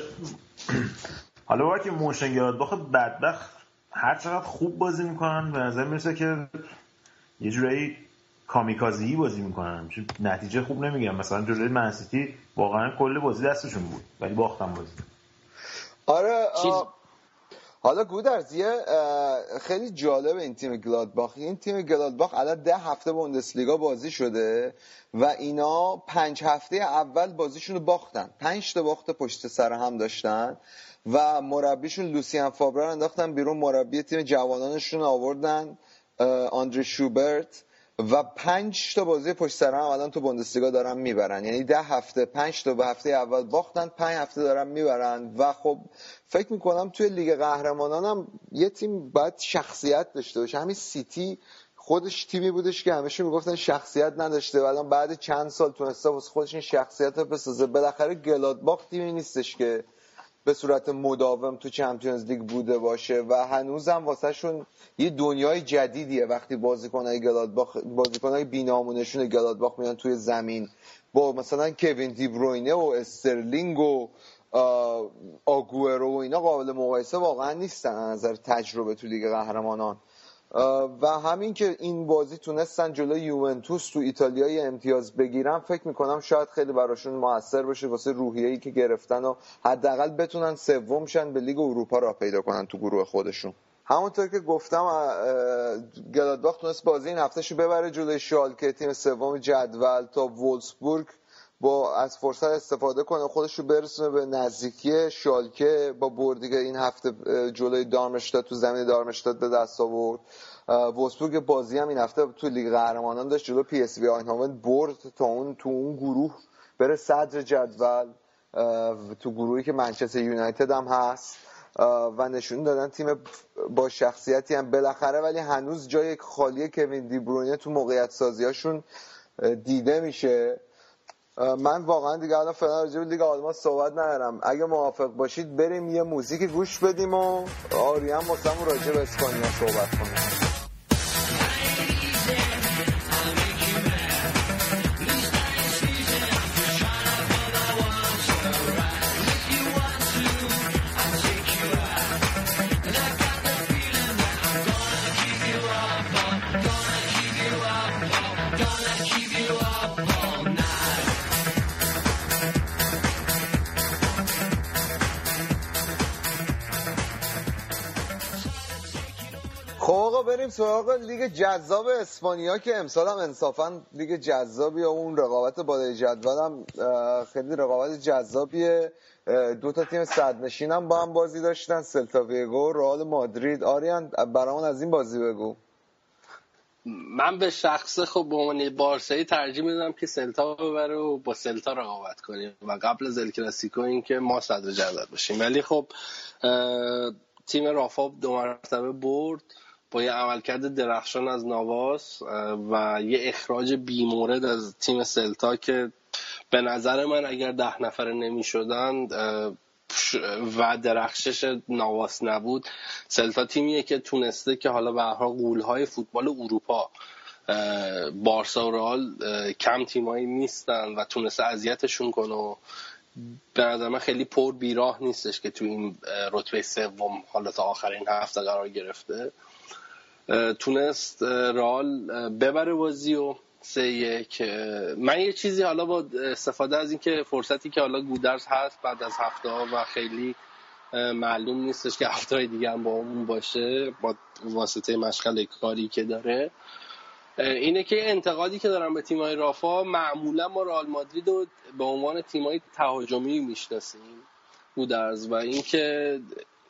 حالا بابت این موشنگرد بخواد بدبخت هر چقدر خوب بازی میکنن به نظر میرسه که یه جورایی کامیکازی بازی میکنن، چون نتیجه خوب نمیگیرن. مثلا جلوی منسیتی واقعا کل بازی دستشون بود ولی باختن بازی. آره حالا گودرز خیلی جالب این تیم گلادباخ. این تیم گلادباخ الان 10 هفته بوندسلیگا بازی شده و اینا 5 هفته اول بازیشون رو باختن، 5 تا باخت پشت سر هم داشتن و مربیشون لوسیان فابرر انداختن بیرون، مربی تیم جوانانشون آوردن آندری شوبرت و 5 تا بازی پشت سر هم الان تو بوندسلیگا دارن میبرن. یعنی 10 هفته 5 تا به هفته اول باختن، 5 هفته دارن میبرن و خب فکر میکنم توی لیگ قهرمانان هم یه تیم باید شخصیت داشته باشه. همین سیتی خودش تیمی بودش که همشون میگفتن شخصیت نداشته و الان بعد چند سال تونسته واسه خودش این شخصیت رو بسازه. بالاخره گلادباخ تیمی نیستش که به صورت مداوم تو چمپیونز لیگ بوده باشه و هنوزم واسه شون یه دنیای جدیدیه وقتی بازیکنای گلادباخ، بازیکنای بینامونشون گلادباخ میان توی زمین با مثلا کوین دی بروینه و استرلینگ و آگوئرو و اینا قابل مقایسه واقعا نیستن از نظر تجربه تو لیگ قهرمانان. و همین که این بازی تونستن جلوی یوونتوس تو ایتالیای امتیاز بگیرن فکر میکنم شاید خیلی براشون موثر باشه واسه روحیه‌ای که گرفتن و حداقل بتونن سوم شن به لیگ اروپا راه پیدا کنن تو گروه خودشون. همونطور که گفتم گلادباخ تونست بازی این هفتهشو ببره جلوی شالکه تیم سوم جدول تا وولفسبورگ با از فرصت استفاده کنه خودشو برسونه به نزدیکی شالکه با بردی که این هفته جلوی دارمشتات تو زمین دارمشتات به دست آورد. وولفسبورگ بازی هم این هفته تو لیگ قهرمانان داشت جلوی پی اس وی آینهاون برد تا اون تو اون گروه بره صدر جدول، تو گروهی که منچستر یونایتد هم هست و نشون دادن تیم با شخصیتی هم بالاخره، ولی هنوز جای خالی کوین دی بروینه تو موقعیت سازیاشون دیده میشه. من واقعا دیگه الان فعلا راجع به لیگ آلمان صحبت ندارم. اگه موافق باشید بریم یه موزیک گوش بدیم و آریان واسمون راجع به اسپانیا صحبت کنیم. بریم سراغ لیگ جذاب اسپانیا که امسال هم انصافا لیگ جذابیه. اون رقابت بالای جدول هم خیلی رقابت جذابیه. دو تا تیم صدرنشین هم با هم بازی داشتن، سلتا ویگو رئال مادرید. آریان برامون از این بازی بگو. من به شخصه خب به عنوان بارسایی ترجیح میدم که سلتا ببره و با سلتا رقابت کنیم و قبل از ال کلاسیکو این که ما صدر جدول باشیم، ولی خب تیم رافا 2 مرتبه برد با یه عملکرد درخشان از نواس و یه اخراج بیمورد از تیم سلتا که به نظر من اگر 10 نفر نمی شدن و درخشش نواس نبود، سلتا تیمیه که تونسته که حالا به هر حال غول‌های فوتبال اروپا بارسا و رئال کم تیمایی نیستن و تونسته اذیتشون کنه و به نظر من خیلی پر بیراه نیستش که تو این رتبه سوم حالا تا آخرین هفته قرار گرفته. تونست رئال ببره بازی و 3-1. من یه چیزی حالا با استفاده از این که فرصتی که حالا گودرز هست بعد از هفته ها و خیلی معلوم نیستش که هفته های دیگه هم با اون باشه با واسطه مشغله کاری که داره، اینه که انتقادی که دارم به تیمای رافا، معمولا ما رئال مادرید رو به عنوان تیمای تهاجمی میشناسیم گودرز و اینکه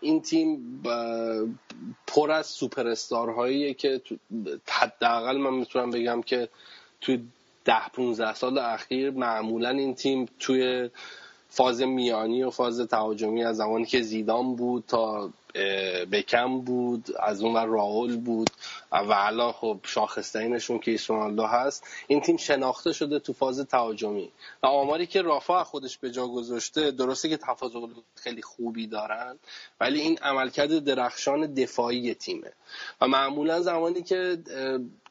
این تیم پر از سوپر استارهاییه که حداقل من میتونم بگم که تو 10-15 سال اخیر معمولا این تیم توی فاز میانی و فاز تهاجمی از زمانی که زیدان بود تا بکم بود، از اون ور راول بود و الان خب شاخص‌ترینشون که رونالدو هست. این تیم شناخته شده تو فاز تهاجمی و آماری که رافا خودش به جا گذاشته، درسته که تفاضل خیلی خوبی دارن ولی این عملکرد درخشان دفاعی تیمه و معمولا زمانی که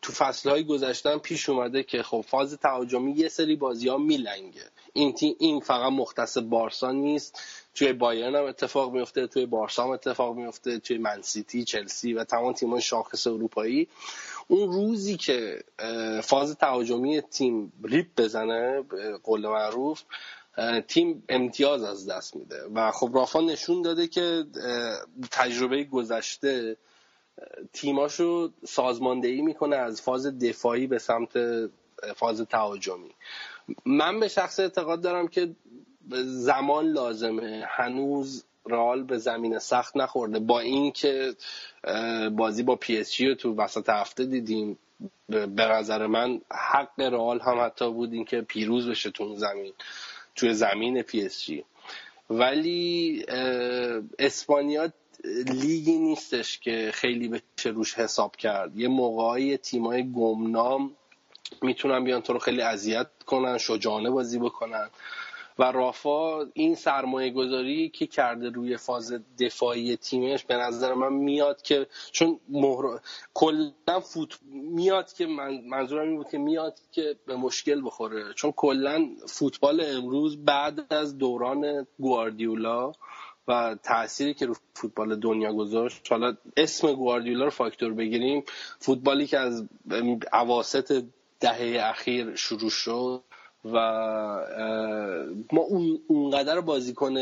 تو فصل‌های گذشته پیش اومده که خب فاز تهاجمی یه سری بازی‌ها میلنگه، این تیم این فقط مختص بارسا نیست، توی بایرن هم اتفاق میفته، توی بارسا هم اتفاق میفته، توی منسیتی، چلسی و تمام تیم‌های شاخص اروپایی. اون روزی که فاز تهاجمی تیم ریپ بزنه به قول معروف، تیم امتیاز از دست میده و خب رافا نشون داده که تجربه گذشته تیماشو سازماندهی میکنه از فاز دفاعی به سمت فاز تهاجمی. من به شخص اعتقاد دارم که زمان لازمه، هنوز رئال به زمین سخت نخورده، با این که بازی با پی اس جی تو وسط هفته دیدیم. به نظر من حق رئال هم حتی بود این که پیروز بشه توی زمین پی اس جی، ولی اسپانیا لیگی نیستش که خیلی بشه روش حساب کرد. یه موقعی تیمای گمنام میتونن بیان تو رو خیلی اذیت کنن، شجاعانه بازی بکنن و رافا این سرمایه گذاری که کرده روی فاز دفاعی تیمش به نظر من میاد که چون کلا میاد که منظورم این بود که میاد که به مشکل بخوره، چون کلا فوتبال امروز بعد از دوران گواردیولا و تأثیری که رو فوتبال دنیا گذاشت، حالا اسم گواردیولا رو فاکتور بگیریم، فوتبالی که از اواسط دهه اخیر شروع شد و ما اونقدر بازیکن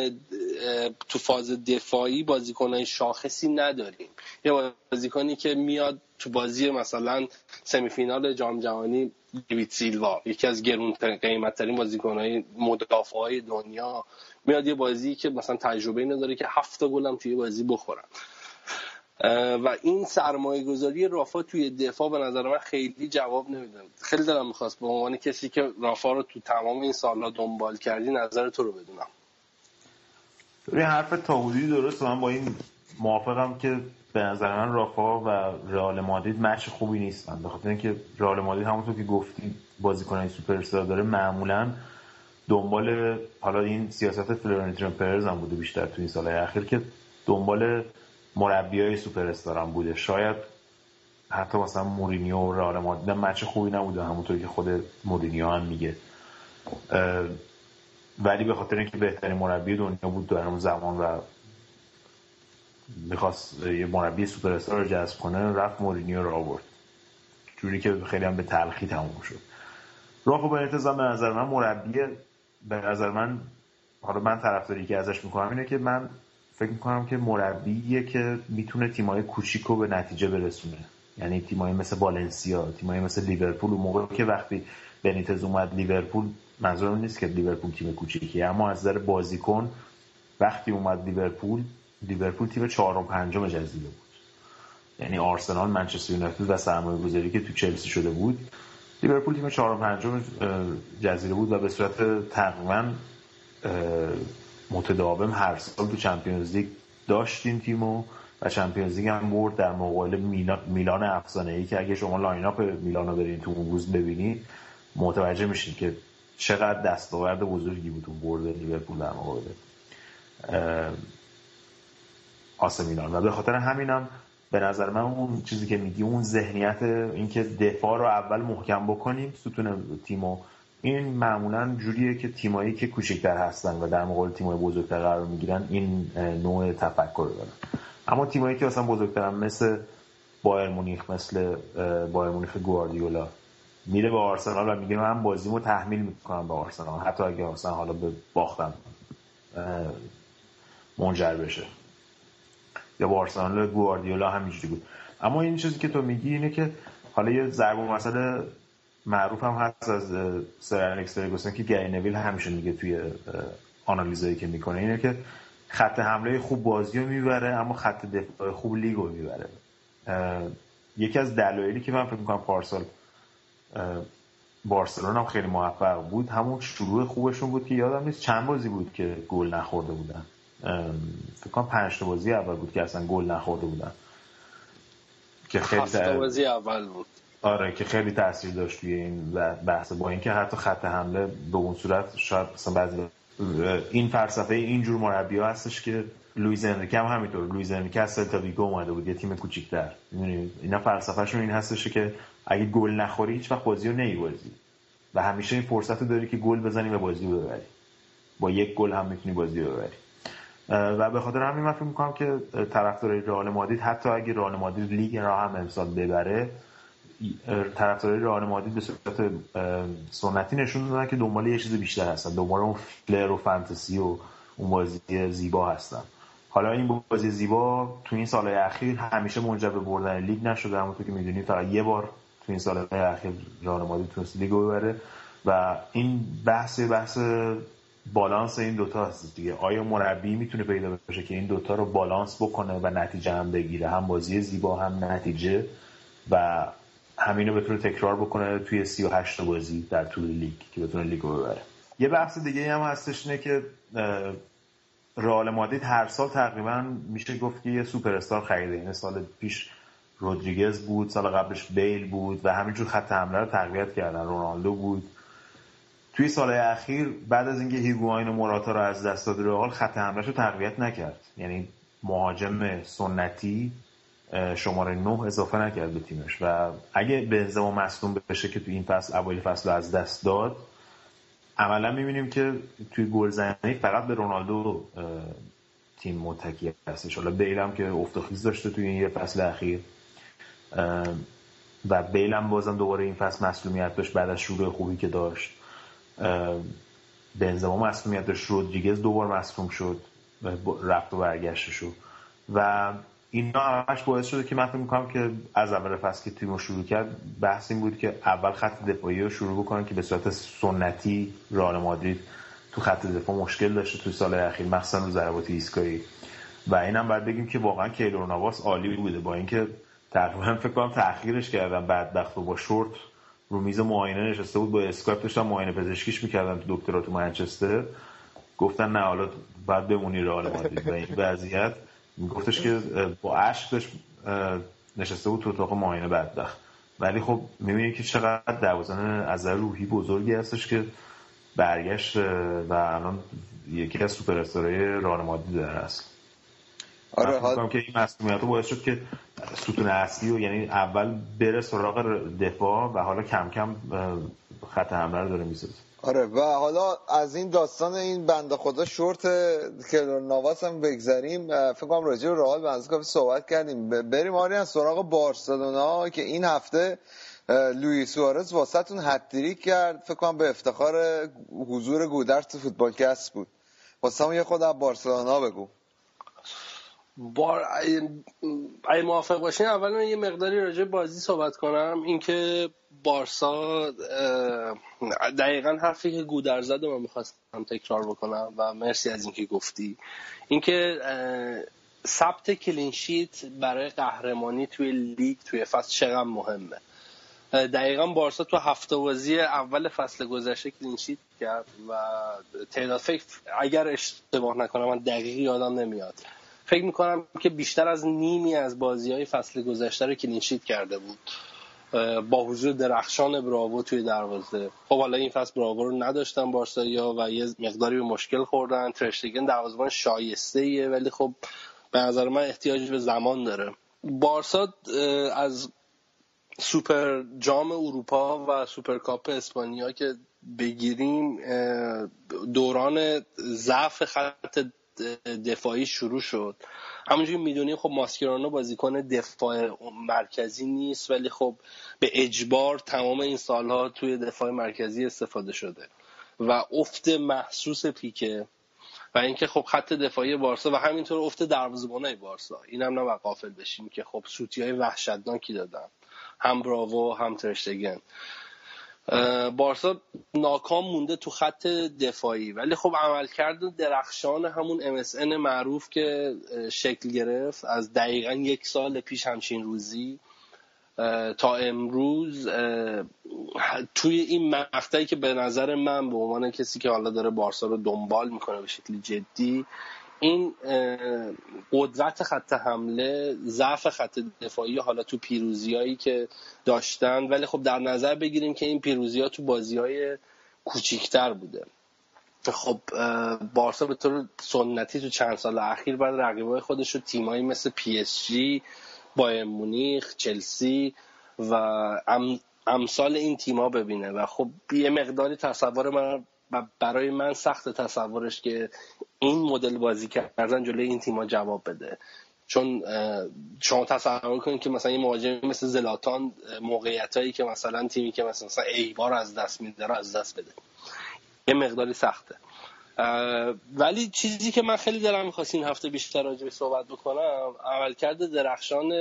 تو فاز دفاعی بازیکنای شاخصی نداریم. یه بازیکنی که میاد تو بازی مثلا سمی فینال جام جهانی، داوید سیلوا یکی از گرانترین قیمتترین بازیکنای مدافعای دنیا، میاد یه بازی که مثلا تجربه نداره که 7 گل هم توی بازی بخورن و این سرمایه گذاری رافا توی دفاع به نظر من خیلی جواب نمیده. خیلی دلم میخواست به عنوان کسی که رافا رو تو تمام این سالها دنبال کردی نظر تو رو بدونم. این حرف تاهودی درست، من با این موافقم که به نظر من رافا و رئال مادرید مچ خوبی نیستن، به خاطر اینکه رئال مادرید همونطور که گفتی بازیکنای سوپراستار داره، معمولاً دنبال حالا این سیاست فلورنتین پرز هم بوده بیشتر تو این سال‌های اخیر که دنبال مربیای سوپر استارم بوده. شاید حتی مثلا مورینیو و رئال مادرید مچ خوبی نبوده، همونطور که خود مورینیو هم میگه، ولی به خاطر اینکه بهترین مربی دنیا بود در اون زمان و میخواست یه مربی سوپر استار رو جذب کنه، رفت مورینیو رو آورد، جوری که خیلی هم به تلخی تموم شد. رافا بنیتز هم به نظر من مربی، به نظر من، حالا من طرفداری که ازش میکنم اینه که من فکر میکنم که مربیه که میتونه تیمای کوچیکو به نتیجه برسونه، یعنی تیمای مثل والنسیا، تیمای مثل لیورپول. اون موقع که وقتی بنیتز اومد لیورپول، منظورم نیست که لیورپول تیم کوچیکیه، اما از نظر بازیکن وقتی اومد لیورپول تیم 4 و 5 جزیره بود، یعنی آرسنال، منچستر یونایتد و سرمایه‌گذاری که تو چلسی شده بود، لیورپول تیم 4 و 5 جزیره بود و به صورت تقریبا متداوم هر سال تو چمپیونز لیگ داشتیم تیمو و چمپیونز لیگ هم برد در مقابل میلان افسانه‌ای که اگه شما لاین اپ میلان رو برید تو اون روز ببینید متوجه میشین که چقدر دستاورد بزرگی بود اون برد لیورپول در مقابل آس میلان. و به خاطر همینم به نظر من اون چیزی که میگی، اون ذهنیت اینکه دفاع رو اول محکم بکنیم ستون تیمو، این معمولاً جوریه که تیمایی که کوچکتر هستن و در مقابل تیمای بزرگتر قرار میگیرن این نوع تفکر رو دارن. اما تیمایی که اصلا بزرگترن مثل بایر مونیخ گواردیولا میره به آرسنال و میگه من بازیمو تحمیل میکنم به آرسنال، حتی اگه آرسنال حالا به باختن منجر بشه. یا با آرسنال گواردیولا همینجوری بود. اما این چیزی که تو میگی اینه که حالا یه ضرب المثل معروف هم هست از سر الکس فرگوسن که گری نویل همیشه میگه توی آنالیزایی که میکنه، اینه که خط حمله خوب بازیو میبره اما خط دفاع خوب لیگو میبره. یکی از دلایلی که من فکر میکنم پارسال بارسلونا هم خیلی موفق بود همون شروع خوبشون بود که یادم نیست چند بازی بود که گل نخورده بودن، فکر کنم 5 تا بازی اول بود که اصلا گل نخورده بودن، که خیلی 7 تا بازی اول بود. آره که خیلی تاثیر داشت توی این بحث، با اینکه حتی خط حمله به اون صورت شاید مثلا بعضی این فلسفه این جور مربی‌ها هستش که لوئیز انریکه هم همینطور، لوئیز انریکه از سلتا ویگو اومده بود، یه تیم کوچیک‌تر، می‌دونید اینا فلسفه‌شون این هستش که اگه گل نخوری هیچ وقت بازیو نمی‌بازی و همیشه این فرصت رو داری که گل بزنی و بازی رو ببری، با یک گل هم می‌تونی بازی رو ببری. و به خاطر همین من فکر می‌کنم که طرفدار رئال مادرید، حتی اگه رئال مادرید لیگ را هم امسال ببره، طرفدارای رئال مادرید به صورت سنتی نشون دادن که دنبال یه چیز بیشتر هستن، دنبال اون فلر و فانتزی و اون بازی زیبا هستن. حالا این بازی زیبا تو این سال‌های اخیر همیشه منجر به بردن لیگ نشده، همونطور که می‌دونی فقط یه بار تو این سال‌های اخیر رئال مادرید تونست لیگ رو ببره و این بحث بالانس این دوتا هست دیگه. آیا مربی میتونه پیدا بشه که این دوتا رو بالانس بکنه و نتیجه هم بگیره، هم بازی زیبا هم نتیجه، و همین رو بتونه تکرار بکنه توی 38 بازی در طول لیگ که بتونه لیگ رو ببره. یه بحث دیگه هم هستش اینه که رئال مادرید هر سال تقریبا میشه گفت که یه سوپر استار خریده. این سال پیش رودریگز بود، سال قبلش بیل بود و همینجور خط حمله رو تقویت کردن، رونالدو بود. توی سال‌های اخیر بعد از اینکه هیگواین و موراتا رو از دست داد رئال، خط حمله‌شو تقویت نکرد، یعنی مهاجم سنتی شماره 9 اضافه نکرد به تیمش و اگه بنزما مصدوم بشه که توی این فصل اوایل فصل رو از دست داد، عملا می‌بینیم که توی گلزنی فقط به رونالدو تیم متکی هستش. حالا بیل هم که افت و خیز داشته توی این یه فصل اخیر و بیل هم بازم دوباره این فصل مصدومیت داشت بعد از شروع خوبی که داشت، بنزما مصدومیت داشت، رودریگز دوبار مصدوم شد رفت و برگشتشو و اینا همش باعث شده که من فکر می‌کنم که از اول فصل که تیمو شروع کرد بحث این بود که اول خط دفاعی رو شروع بکنن که به صورت سنتی رئال مادرید تو خط دفاع مشکل داشته تو سال‌های اخیر، مخصوصا رو ضربات ایستگاهی. و اینم باید بگیم که واقعا کیلور نواس عالی بوده، با اینکه تقریبا فکر کنم تأخیرش کردن بدبختو، با شورت رو میز معاینه نشسته بود، با اسکایپ داشتن معاینه پزشکیش می‌کردن تو دکترا تو منچستر، گفتن نه حالا بعد بمونی رئال مادرید. و این وضعیت گفتش که با عشق داشت نشسته بود تو اتاق معاینه بدبخت، ولی خب میبینی که چقدر دروازه‌بان از روحی بزرگی هستش که برگشت و الان یکی از سوپر استارهای رئال مادرید در اصل. آره حالا که این مسئولیت رو باعث شد که ستون اصلی و یعنی اول بره سراغ دفاع و حالا کم کم خط حمله رو داره میسازه. آره و حالا از این داستان این بنده خدا شورت کلور نواس هم بگذاریم، فکر کنم راجع به رئال بنز کافی صحبت کردیم. بریم آریان سراغ بارسلونا که این هفته لوئیس سوارز واسهتون هتریک کرد، فکر کنم به افتخار حضور گودرز تو فوتبالکست بود. واسه من یه خود از بارسلونا بگو. اگه موافق باشین اول من یه مقداری راجع بازی صحبت کنم. اینکه بارسا دقیقاً حرفی که گودرز زد من می‌خواستم تکرار بکنم و مرسی از اینکه گفتی. اینکه ثبت کلین شیت برای قهرمانی توی لیگ توی فصل چقدر مهمه. دقیقاً بارسا تو 7 بازی اول فصل گذشته کلین شیت کرد و تعداد اگر اشتباه نکنم من دقیق یادم نمیاد، فکر میکنم که بیشتر از نیمی از بازی‌های فصل گذشته رو کلین شیت کرده بود با حضور درخشان براوو توی دروازه. خب حالا این فصل براوو رو نداشتن بارسایی‌ها و یه مقداری به مشکل خوردن. ترشتگن دروازه‌بان شایسته‌ایه ولی خب به نظر من احتیاج به زمان داره. بارسا از سوپر جام اروپا و سوپر کاپ اسپانیا که بگیریم، دوران ضعف خط دفاعی شروع شد. همونجوری میدونیم خب ماسکرانو بازیکن دفاع مرکزی نیست ولی خب به اجبار تمام این سالها توی دفاع مرکزی استفاده شده و افت محسوس پیکه و اینکه خب خط دفاعی بارسا و همینطور افت دروازه‌بانای بارسا، اینم نباید غافل بشیم که خب سوتی‌های وحشتناکی دادن، هم براوو هم ترشتگن. بارسا ناکام مونده تو خط دفاعی ولی خب عملکرد درخشان همون MSN معروف که شکل گرفت از دقیقاً 1 سال پیش همچین روزی تا امروز توی این مقطعی که به نظر من به عنوان کسی که حالا داره بارسا رو دنبال میکنه به شکل جدی، این قدرت خط حمله، ضعف خط دفاعی، حالا تو پیروزیایی که داشتن، ولی خب در نظر بگیریم که این پیروزی‌ها تو بازی‌های کوچیک‌تر بوده. خب بارسا به طور سنتی تو چند سال اخیر بعد رقیبای خودش رو تیمایی مثل پی اس جی، بایر مونیخ، چلسی و امثال این تیم‌ها ببینه و خب یه مقداری تصور من برای من سخت تصورش که این مدل بازی کردن جلوی این تیم‌ها جواب بده، چون شما تصور کنید که مثلا یه مهاجم مثل زلاتان موقعیتایی که مثلا تیمی که مثلا ایوار از دست میده رو از دست بده، یه مقداری سخته. ولی چیزی که من خیلی دلم می‌خواست این هفته بیشتر راجعش صحبت بکنم عملکرد درخشان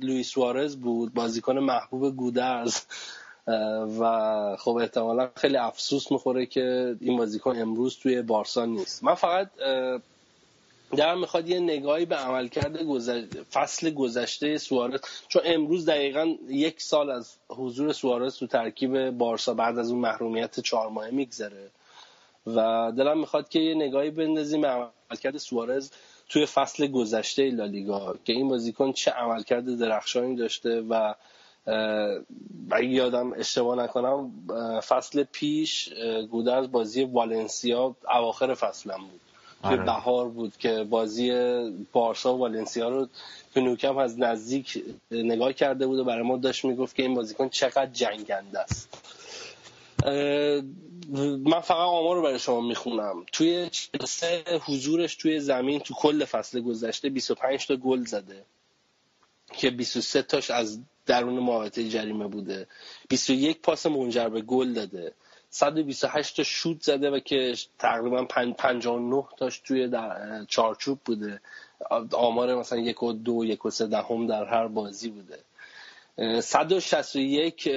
لوئیس سوارز بود، بازیکن محبوب گودرز، و خب احتمالا خیلی افسوس میخوره که این بازیکن امروز توی بارسا نیست. من فقط دارم میخواد یه نگاهی به عملکرد فصل گذشته سوارز، چون امروز دقیقاً یک سال از حضور سوارز تو ترکیب بارسا بعد از اون محرومیت 4 ماهه میگذره و دلم میخواد که یه نگاهی بندازیم به عملکرد سوارز توی فصل گذشته لالیگا که این بازیکن چه عملکرد درخشانی داشته و اگه یادم اشتباه نکنم فصل پیش گودرز بازی والنسیا اواخر فصلم بود که بهار بود که بازی بارسا و والنسیا رو تو نوکم از نزدیک نگاه کرده بود و برای ما داشت میگفت که این بازیکن چقدر جنگنده است. من فقط آمار رو برای شما میخونم. توی چلسی حضورش توی زمین تو کل فصل گذشته 25 تا گل زده که 23 تاش از درون محوطه جریمه بوده، 21 پاس منجر به گل داده، 128 تا شوت زده و که تقریبا 59 تاش توی چارچوب بوده، آمار مثلا 1.2 1.3 دهم در هر بازی بوده، 161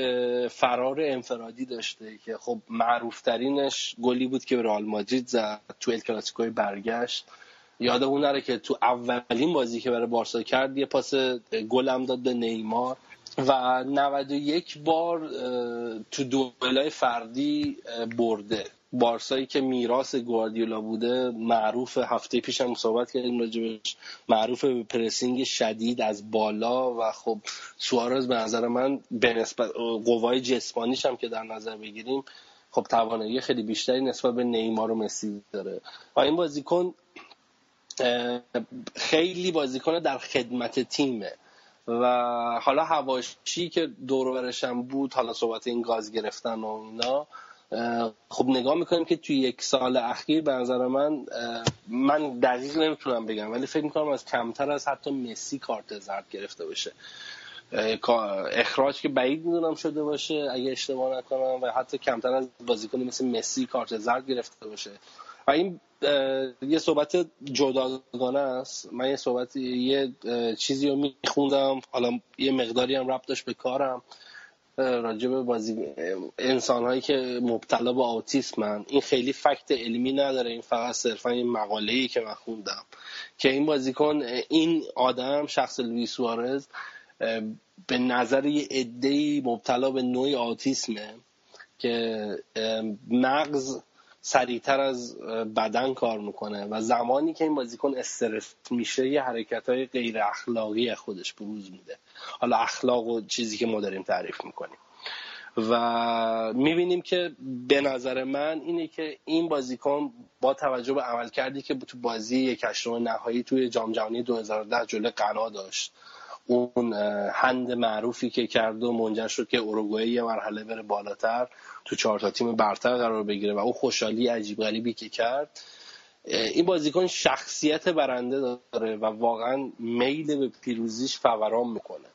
فرار انفرادی داشته که خب معروف ترینش گلی بود که به رئال مادرید زد تو ال کلاسیکوی برگشت. یادمون نره که تو اولین بازی که برای بارسا کرد یه پاس گل هم داد به نیمار و 91 بار تو دوئلای فردی برده. بارسایی که میراث گواردیولا بوده معروف، هفته پیش هم صحبت کردیم راجبش، معروف به پرسینگ شدید از بالا و خب سوارز به نظر من به نسبت قوای جسمانیش هم که در نظر بگیریم خب توانایی خیلی بیشتری نسبت به نیمار و مسی داره و این بازیکن خیلی بازیکن در خدمت تیمه و حالا حواشی که دور و برش هم بود، حالا صحبت این گاز گرفتن و اینا، خب نگاه میکنیم که توی یک سال اخیر به نظر من دقیق نمیتونم بگم ولی فکر میکنم از کمتر از حتی مسی کارت زرد گرفته باشه، اخراج که بعید میدونم شده باشه اگه اشتباه نکنم و حتی کمتر از بازیکنی مثل مسی کارت زرد گرفته باشه و این یه صحبت جداگانه است. من یه چیزی رو میخوندم، حالا یه مقداری هم ربط داشت به کارم، راجع به انسان‌هایی که مبتلا به آتیسمن. این خیلی فکت علمی نداره، این فقط صرفا یه مقاله‌ای که من خوندم که این بازیکن، این آدم، شخص لوئیس سوارز به نظر یه عده‌ای مبتلا به نوعی آتیسمه که مغز سریعتر از بدن کار میکنه و زمانی که این بازیکن استرس میشه یه حرکت‌های غیر اخلاقی خودش بروز میده. حالا اخلاق و چیزی که ما داریم تعریف میکنیم و میبینیم که به نظر من اینه که این بازیکن با توجه به عملکردی که تو بازی 1/8 نهایی توی جام جهانی 2010 جلوی غنا داشت، اون هند معروفی که کرد و منجر شد که اوروگوئه یه مرحله بره بالاتر تو 4 تا تیم برتر قرار بگیره و اون خوشحالی عجیب غریبی که کرد، این بازیکن شخصیت برنده داره و واقعا میل به پیروزیش فوران میکنه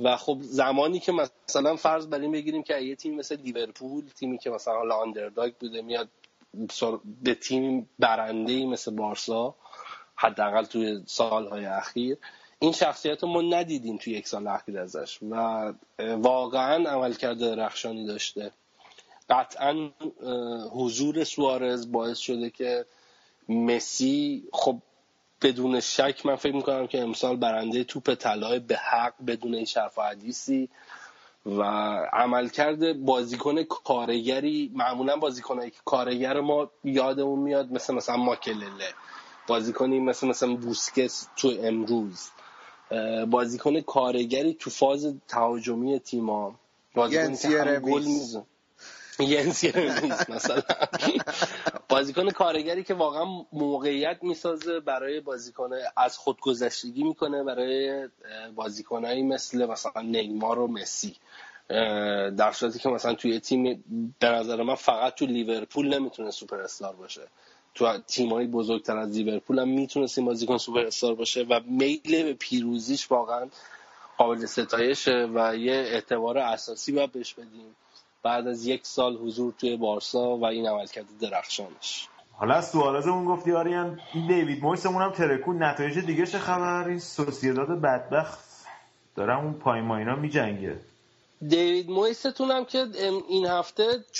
و خب زمانی که مثلا فرض بر این بگیریم که یه تیم مثل لیورپول، تیمی که مثلا حالا آندرداگ بوده، میاد به تیم برنده‌ای مثل بارسا، حداقل توی سالهای اخیر این شخصیت ما ندیدیم توی یک سال اخیر ازش و واقعا عملکرد درخشانی داشته. قطعا حضور سوارز باعث شده که مسی، خب بدون شک من فکر میکنم که امسال برنده توپ طلای به حق بدون هیچ حرف و حدیثی و عملکرد بازیکن کارگری، معمولا بازیکنایی که کارگر ما یادمون میاد مثلا ماکلله بازیکنی مثلا بوسکس تو امروز، بازیکن کارگری تو فاز تهاجمی تیم‌ها، بازیکن گل میزنه، ینسیره میز مثلا، بازیکن کارگری که واقعا موقعیت میسازه برای بازیکن، از خودگذشتگی میکنه برای بازیکنایی مثل مثلا نیمار و مسی، در صورتی که مثلا توی تیم به نظر من فقط تو لیورپول نمیتونه سوپر استار باشه، تو تیمایی بزرگتر از لیورپول هم میتونه این بازیکن سوپر استار باشه و میل به پیروزیش واقعا قابل ستایشه و یه اعتبار اساسی باید بهش بدیم بعد از یک سال حضور توی بارسا و این عملکرد درخشانش. حالا از سوارزمون گفتی آریان، این دیوید مویسمون هم ترکون، نتایج دیگه چه خبر؟ این سوسییداد بدبخت دارن اون پایماینا میجنگه. دیوید مویستون هم که این هفته 4-0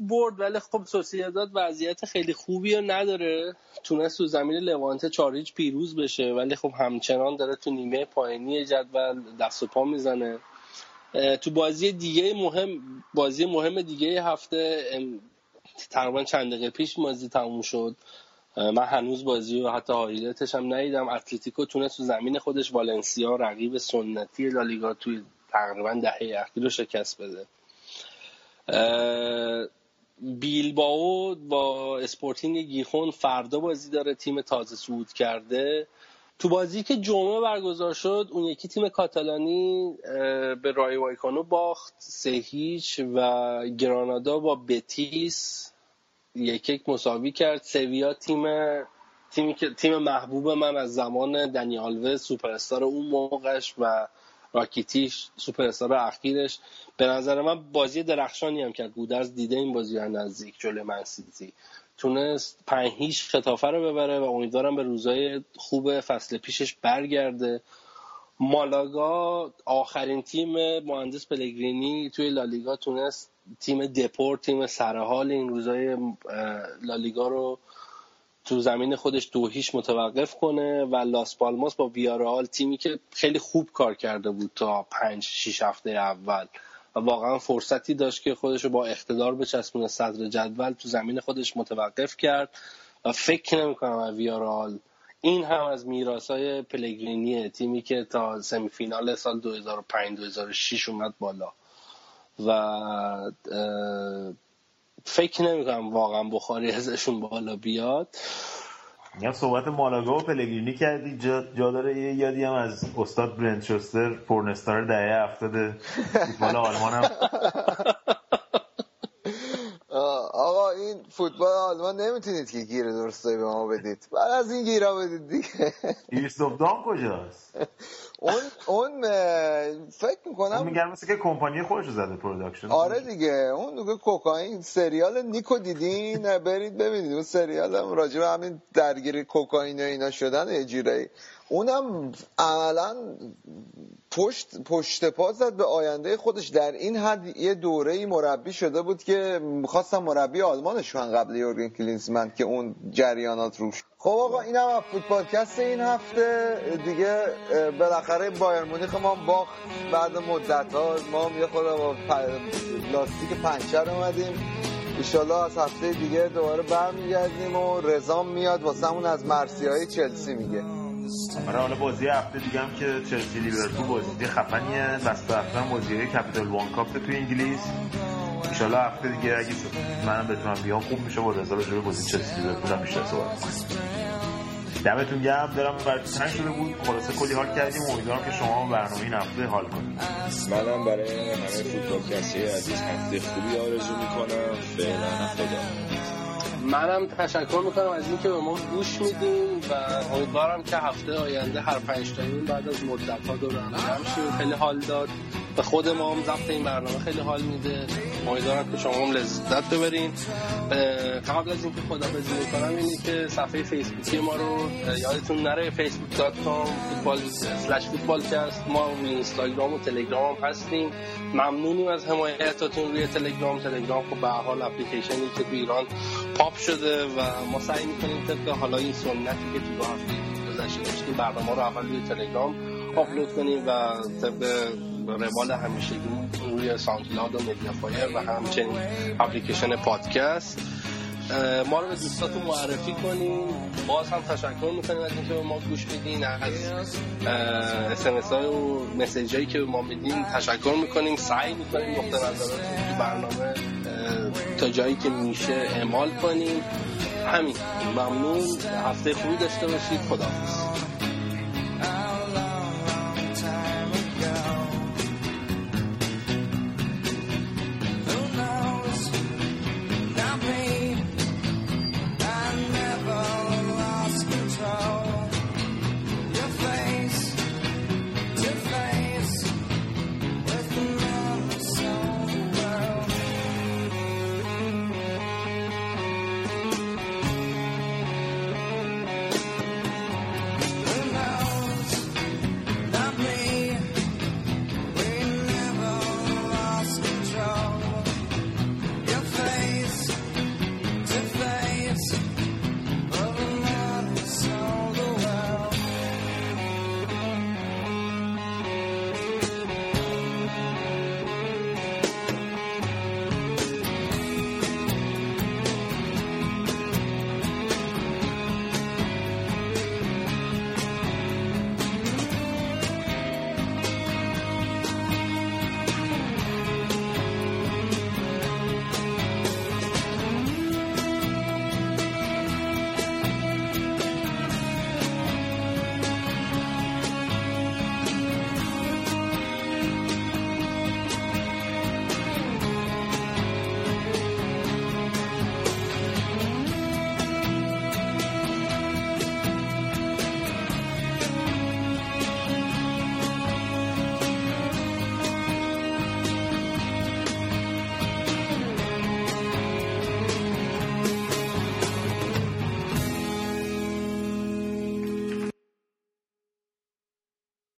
برد، ولی خب سوسییداد وضعیت خیلی خوبی رو نداره، تونست تو زمین لوانته 4-0 پیروز بشه، ولی خب همچنان داره تو نیمه پایینی جدول دست و پا میزنه. تو بازی دیگه مهم، بازی مهم دیگه هفته، تقریبا چند دقیقه پیش بازی تموم شد، من هنوز بازی رو حتی هایلایتش هم ندیدم، اتلتیکو تونست تو زمین خودش والنسیا رقیب سنتی لالیگا توی تقریبا دهه اخیر رو شکست بده. بیلبائو با اسپورتینگ گیخون فردا بازی داره، تیم تازه صعود کرده. تو بازی که جمعه برگزار شد اون یکی تیم کاتالانی به رای وایکانو باخت 3-0 و گرانادا با بتیس 1-1 مساوی کرد. سویا تیم محبوب من از زمان دنی آلوز سوپر استار اون موقعش و راکیتیش سوپر استار اخیرش، به نظر من بازی درخشانی هم کرد. گودرز دیده این بازی رو نزدیک جلوی من سیتی، تونست 5-0 خطافه رو ببره و امیدوارم به روزهای خوب فصل پیشش برگرده. مالاگا آخرین تیم مهندس پلگرینی توی لالیگا تونست تیم دپورت، تیم سرحال این روزهای لالیگا رو تو زمین خودش 2-0 متوقف کنه و لاس پالماس با ویارئال، تیمی که خیلی خوب کار کرده بود تا 5-6 هفته اول و واقعا فرصتی داشت که خودشو با اقتدار بچسبونه صدر جدول، تو زمین خودش متوقف کرد و فکر نمی‌کنم ویارئال، این هم از میراث‌های پلگرینیه، تیمی که تا سمی فینال سال 2005-2006 اومد بالا و فکر نمی‌کنم واقعا بخاری ازشون بالا بیاد. یا صحبت مالاگا و پلگرینی کردی، جا داره یه یادی هم از استاد برنچستر پورنستار دهه 70 فوتبال آلمان هم. آقا این فوتبال آلمان نمیتونید که گیر درستایی به ما بدید، بعد از این گیرا بدید دیگه. یوسف دام کجاست؟ اون فکر میکنم میگن مثل که کمپانی خودشو زده پروداکشن. آره دیگه، اون دیگه کوکائین. سریال نیکو دیدین؟ برید ببینید، اون سریال هم راجع به همین درگیری کوکائین و اینا شدن اجیرایی، اونم عملاً پشت پا زد به آینده خودش. در این حد یه دوره‌ای مربی شده بود که می‌خواستم مربی آلمانش من قبل یورگن کلینزمن که اون جریانات روش. خب آقا اینم از فوتبالکست این هفته دیگه. بالاخره بایر مونیخ ما باخت بعد مدت‌ها، ما هم یه خورده با لاستیک پنچر اومدیم. انشالله از هفته دیگه دوباره برمیگردیم و رزام میاد واسمون از مرسیای چلسی میگه. آره حالا بازی هفته دیگه هم که چلسی لیورپول بازی خفنیه، بسته هفته هم بازیه کپیتال وان کاپ تو انگلیس. انشالله هفته دیگه اگه منم بتونم بیام خوب میشه با رضا راجع به بازی چلسی لیورپول هم بیشتر صحبت کنیم. دمتون گرم، دلم براتون شده بود، خلاصه کلی حال کردیم، امیدوارم که شما برنامه این هفته حال کنید. منم برای همه فوتبالکس‌های عزیز هفته خوبی آرزو می‌کنم. فعلا خدا. منم تشکر میکنم از اینکه به ما گوش میدیم و امیدوارم که هفته آینده هر 5 تاییم بعد از مدت‌ها دوباره هم شیم. خیلی حال داد، به خود ما هم ضبط این برنامه خیلی حال میده، امیدوارم که شما هم لذت ببرین. قبل از اینکه خداحافظی کنم اینه که صفحه فیسبوکی ما رو یادتون نره، facebook.com/footballcast. ما روی اینستاگرام و تلگرام هم هستیم. ممنونیم از حمایتاتون روی تلگرام خب به هر حال اپلیکیشنی که تو ایران پاپ شده و ما سعی میکنیم طبق حالا این سنتی که تو هفته گذشته داشتیم برنامه رو اول روی تلگرام آپلود کنیم و طبق روال همیشگی روی ساوندکلاود و مدیافایر و همچنین اپلیکیشن پادکست. ما رو به دوستاتون معرفی کنین. باز هم تشکر میکنیم از اینکه ما گوش میدین. از SMS های و مسیج هایی که ما میدین تشکر میکنیم. سعی میکنیم نقطه نظرات تو برنامه تا جایی که میشه اعمال کنیم. همین، ممنون. هفته خوبی داشته باشید. خداحافظ.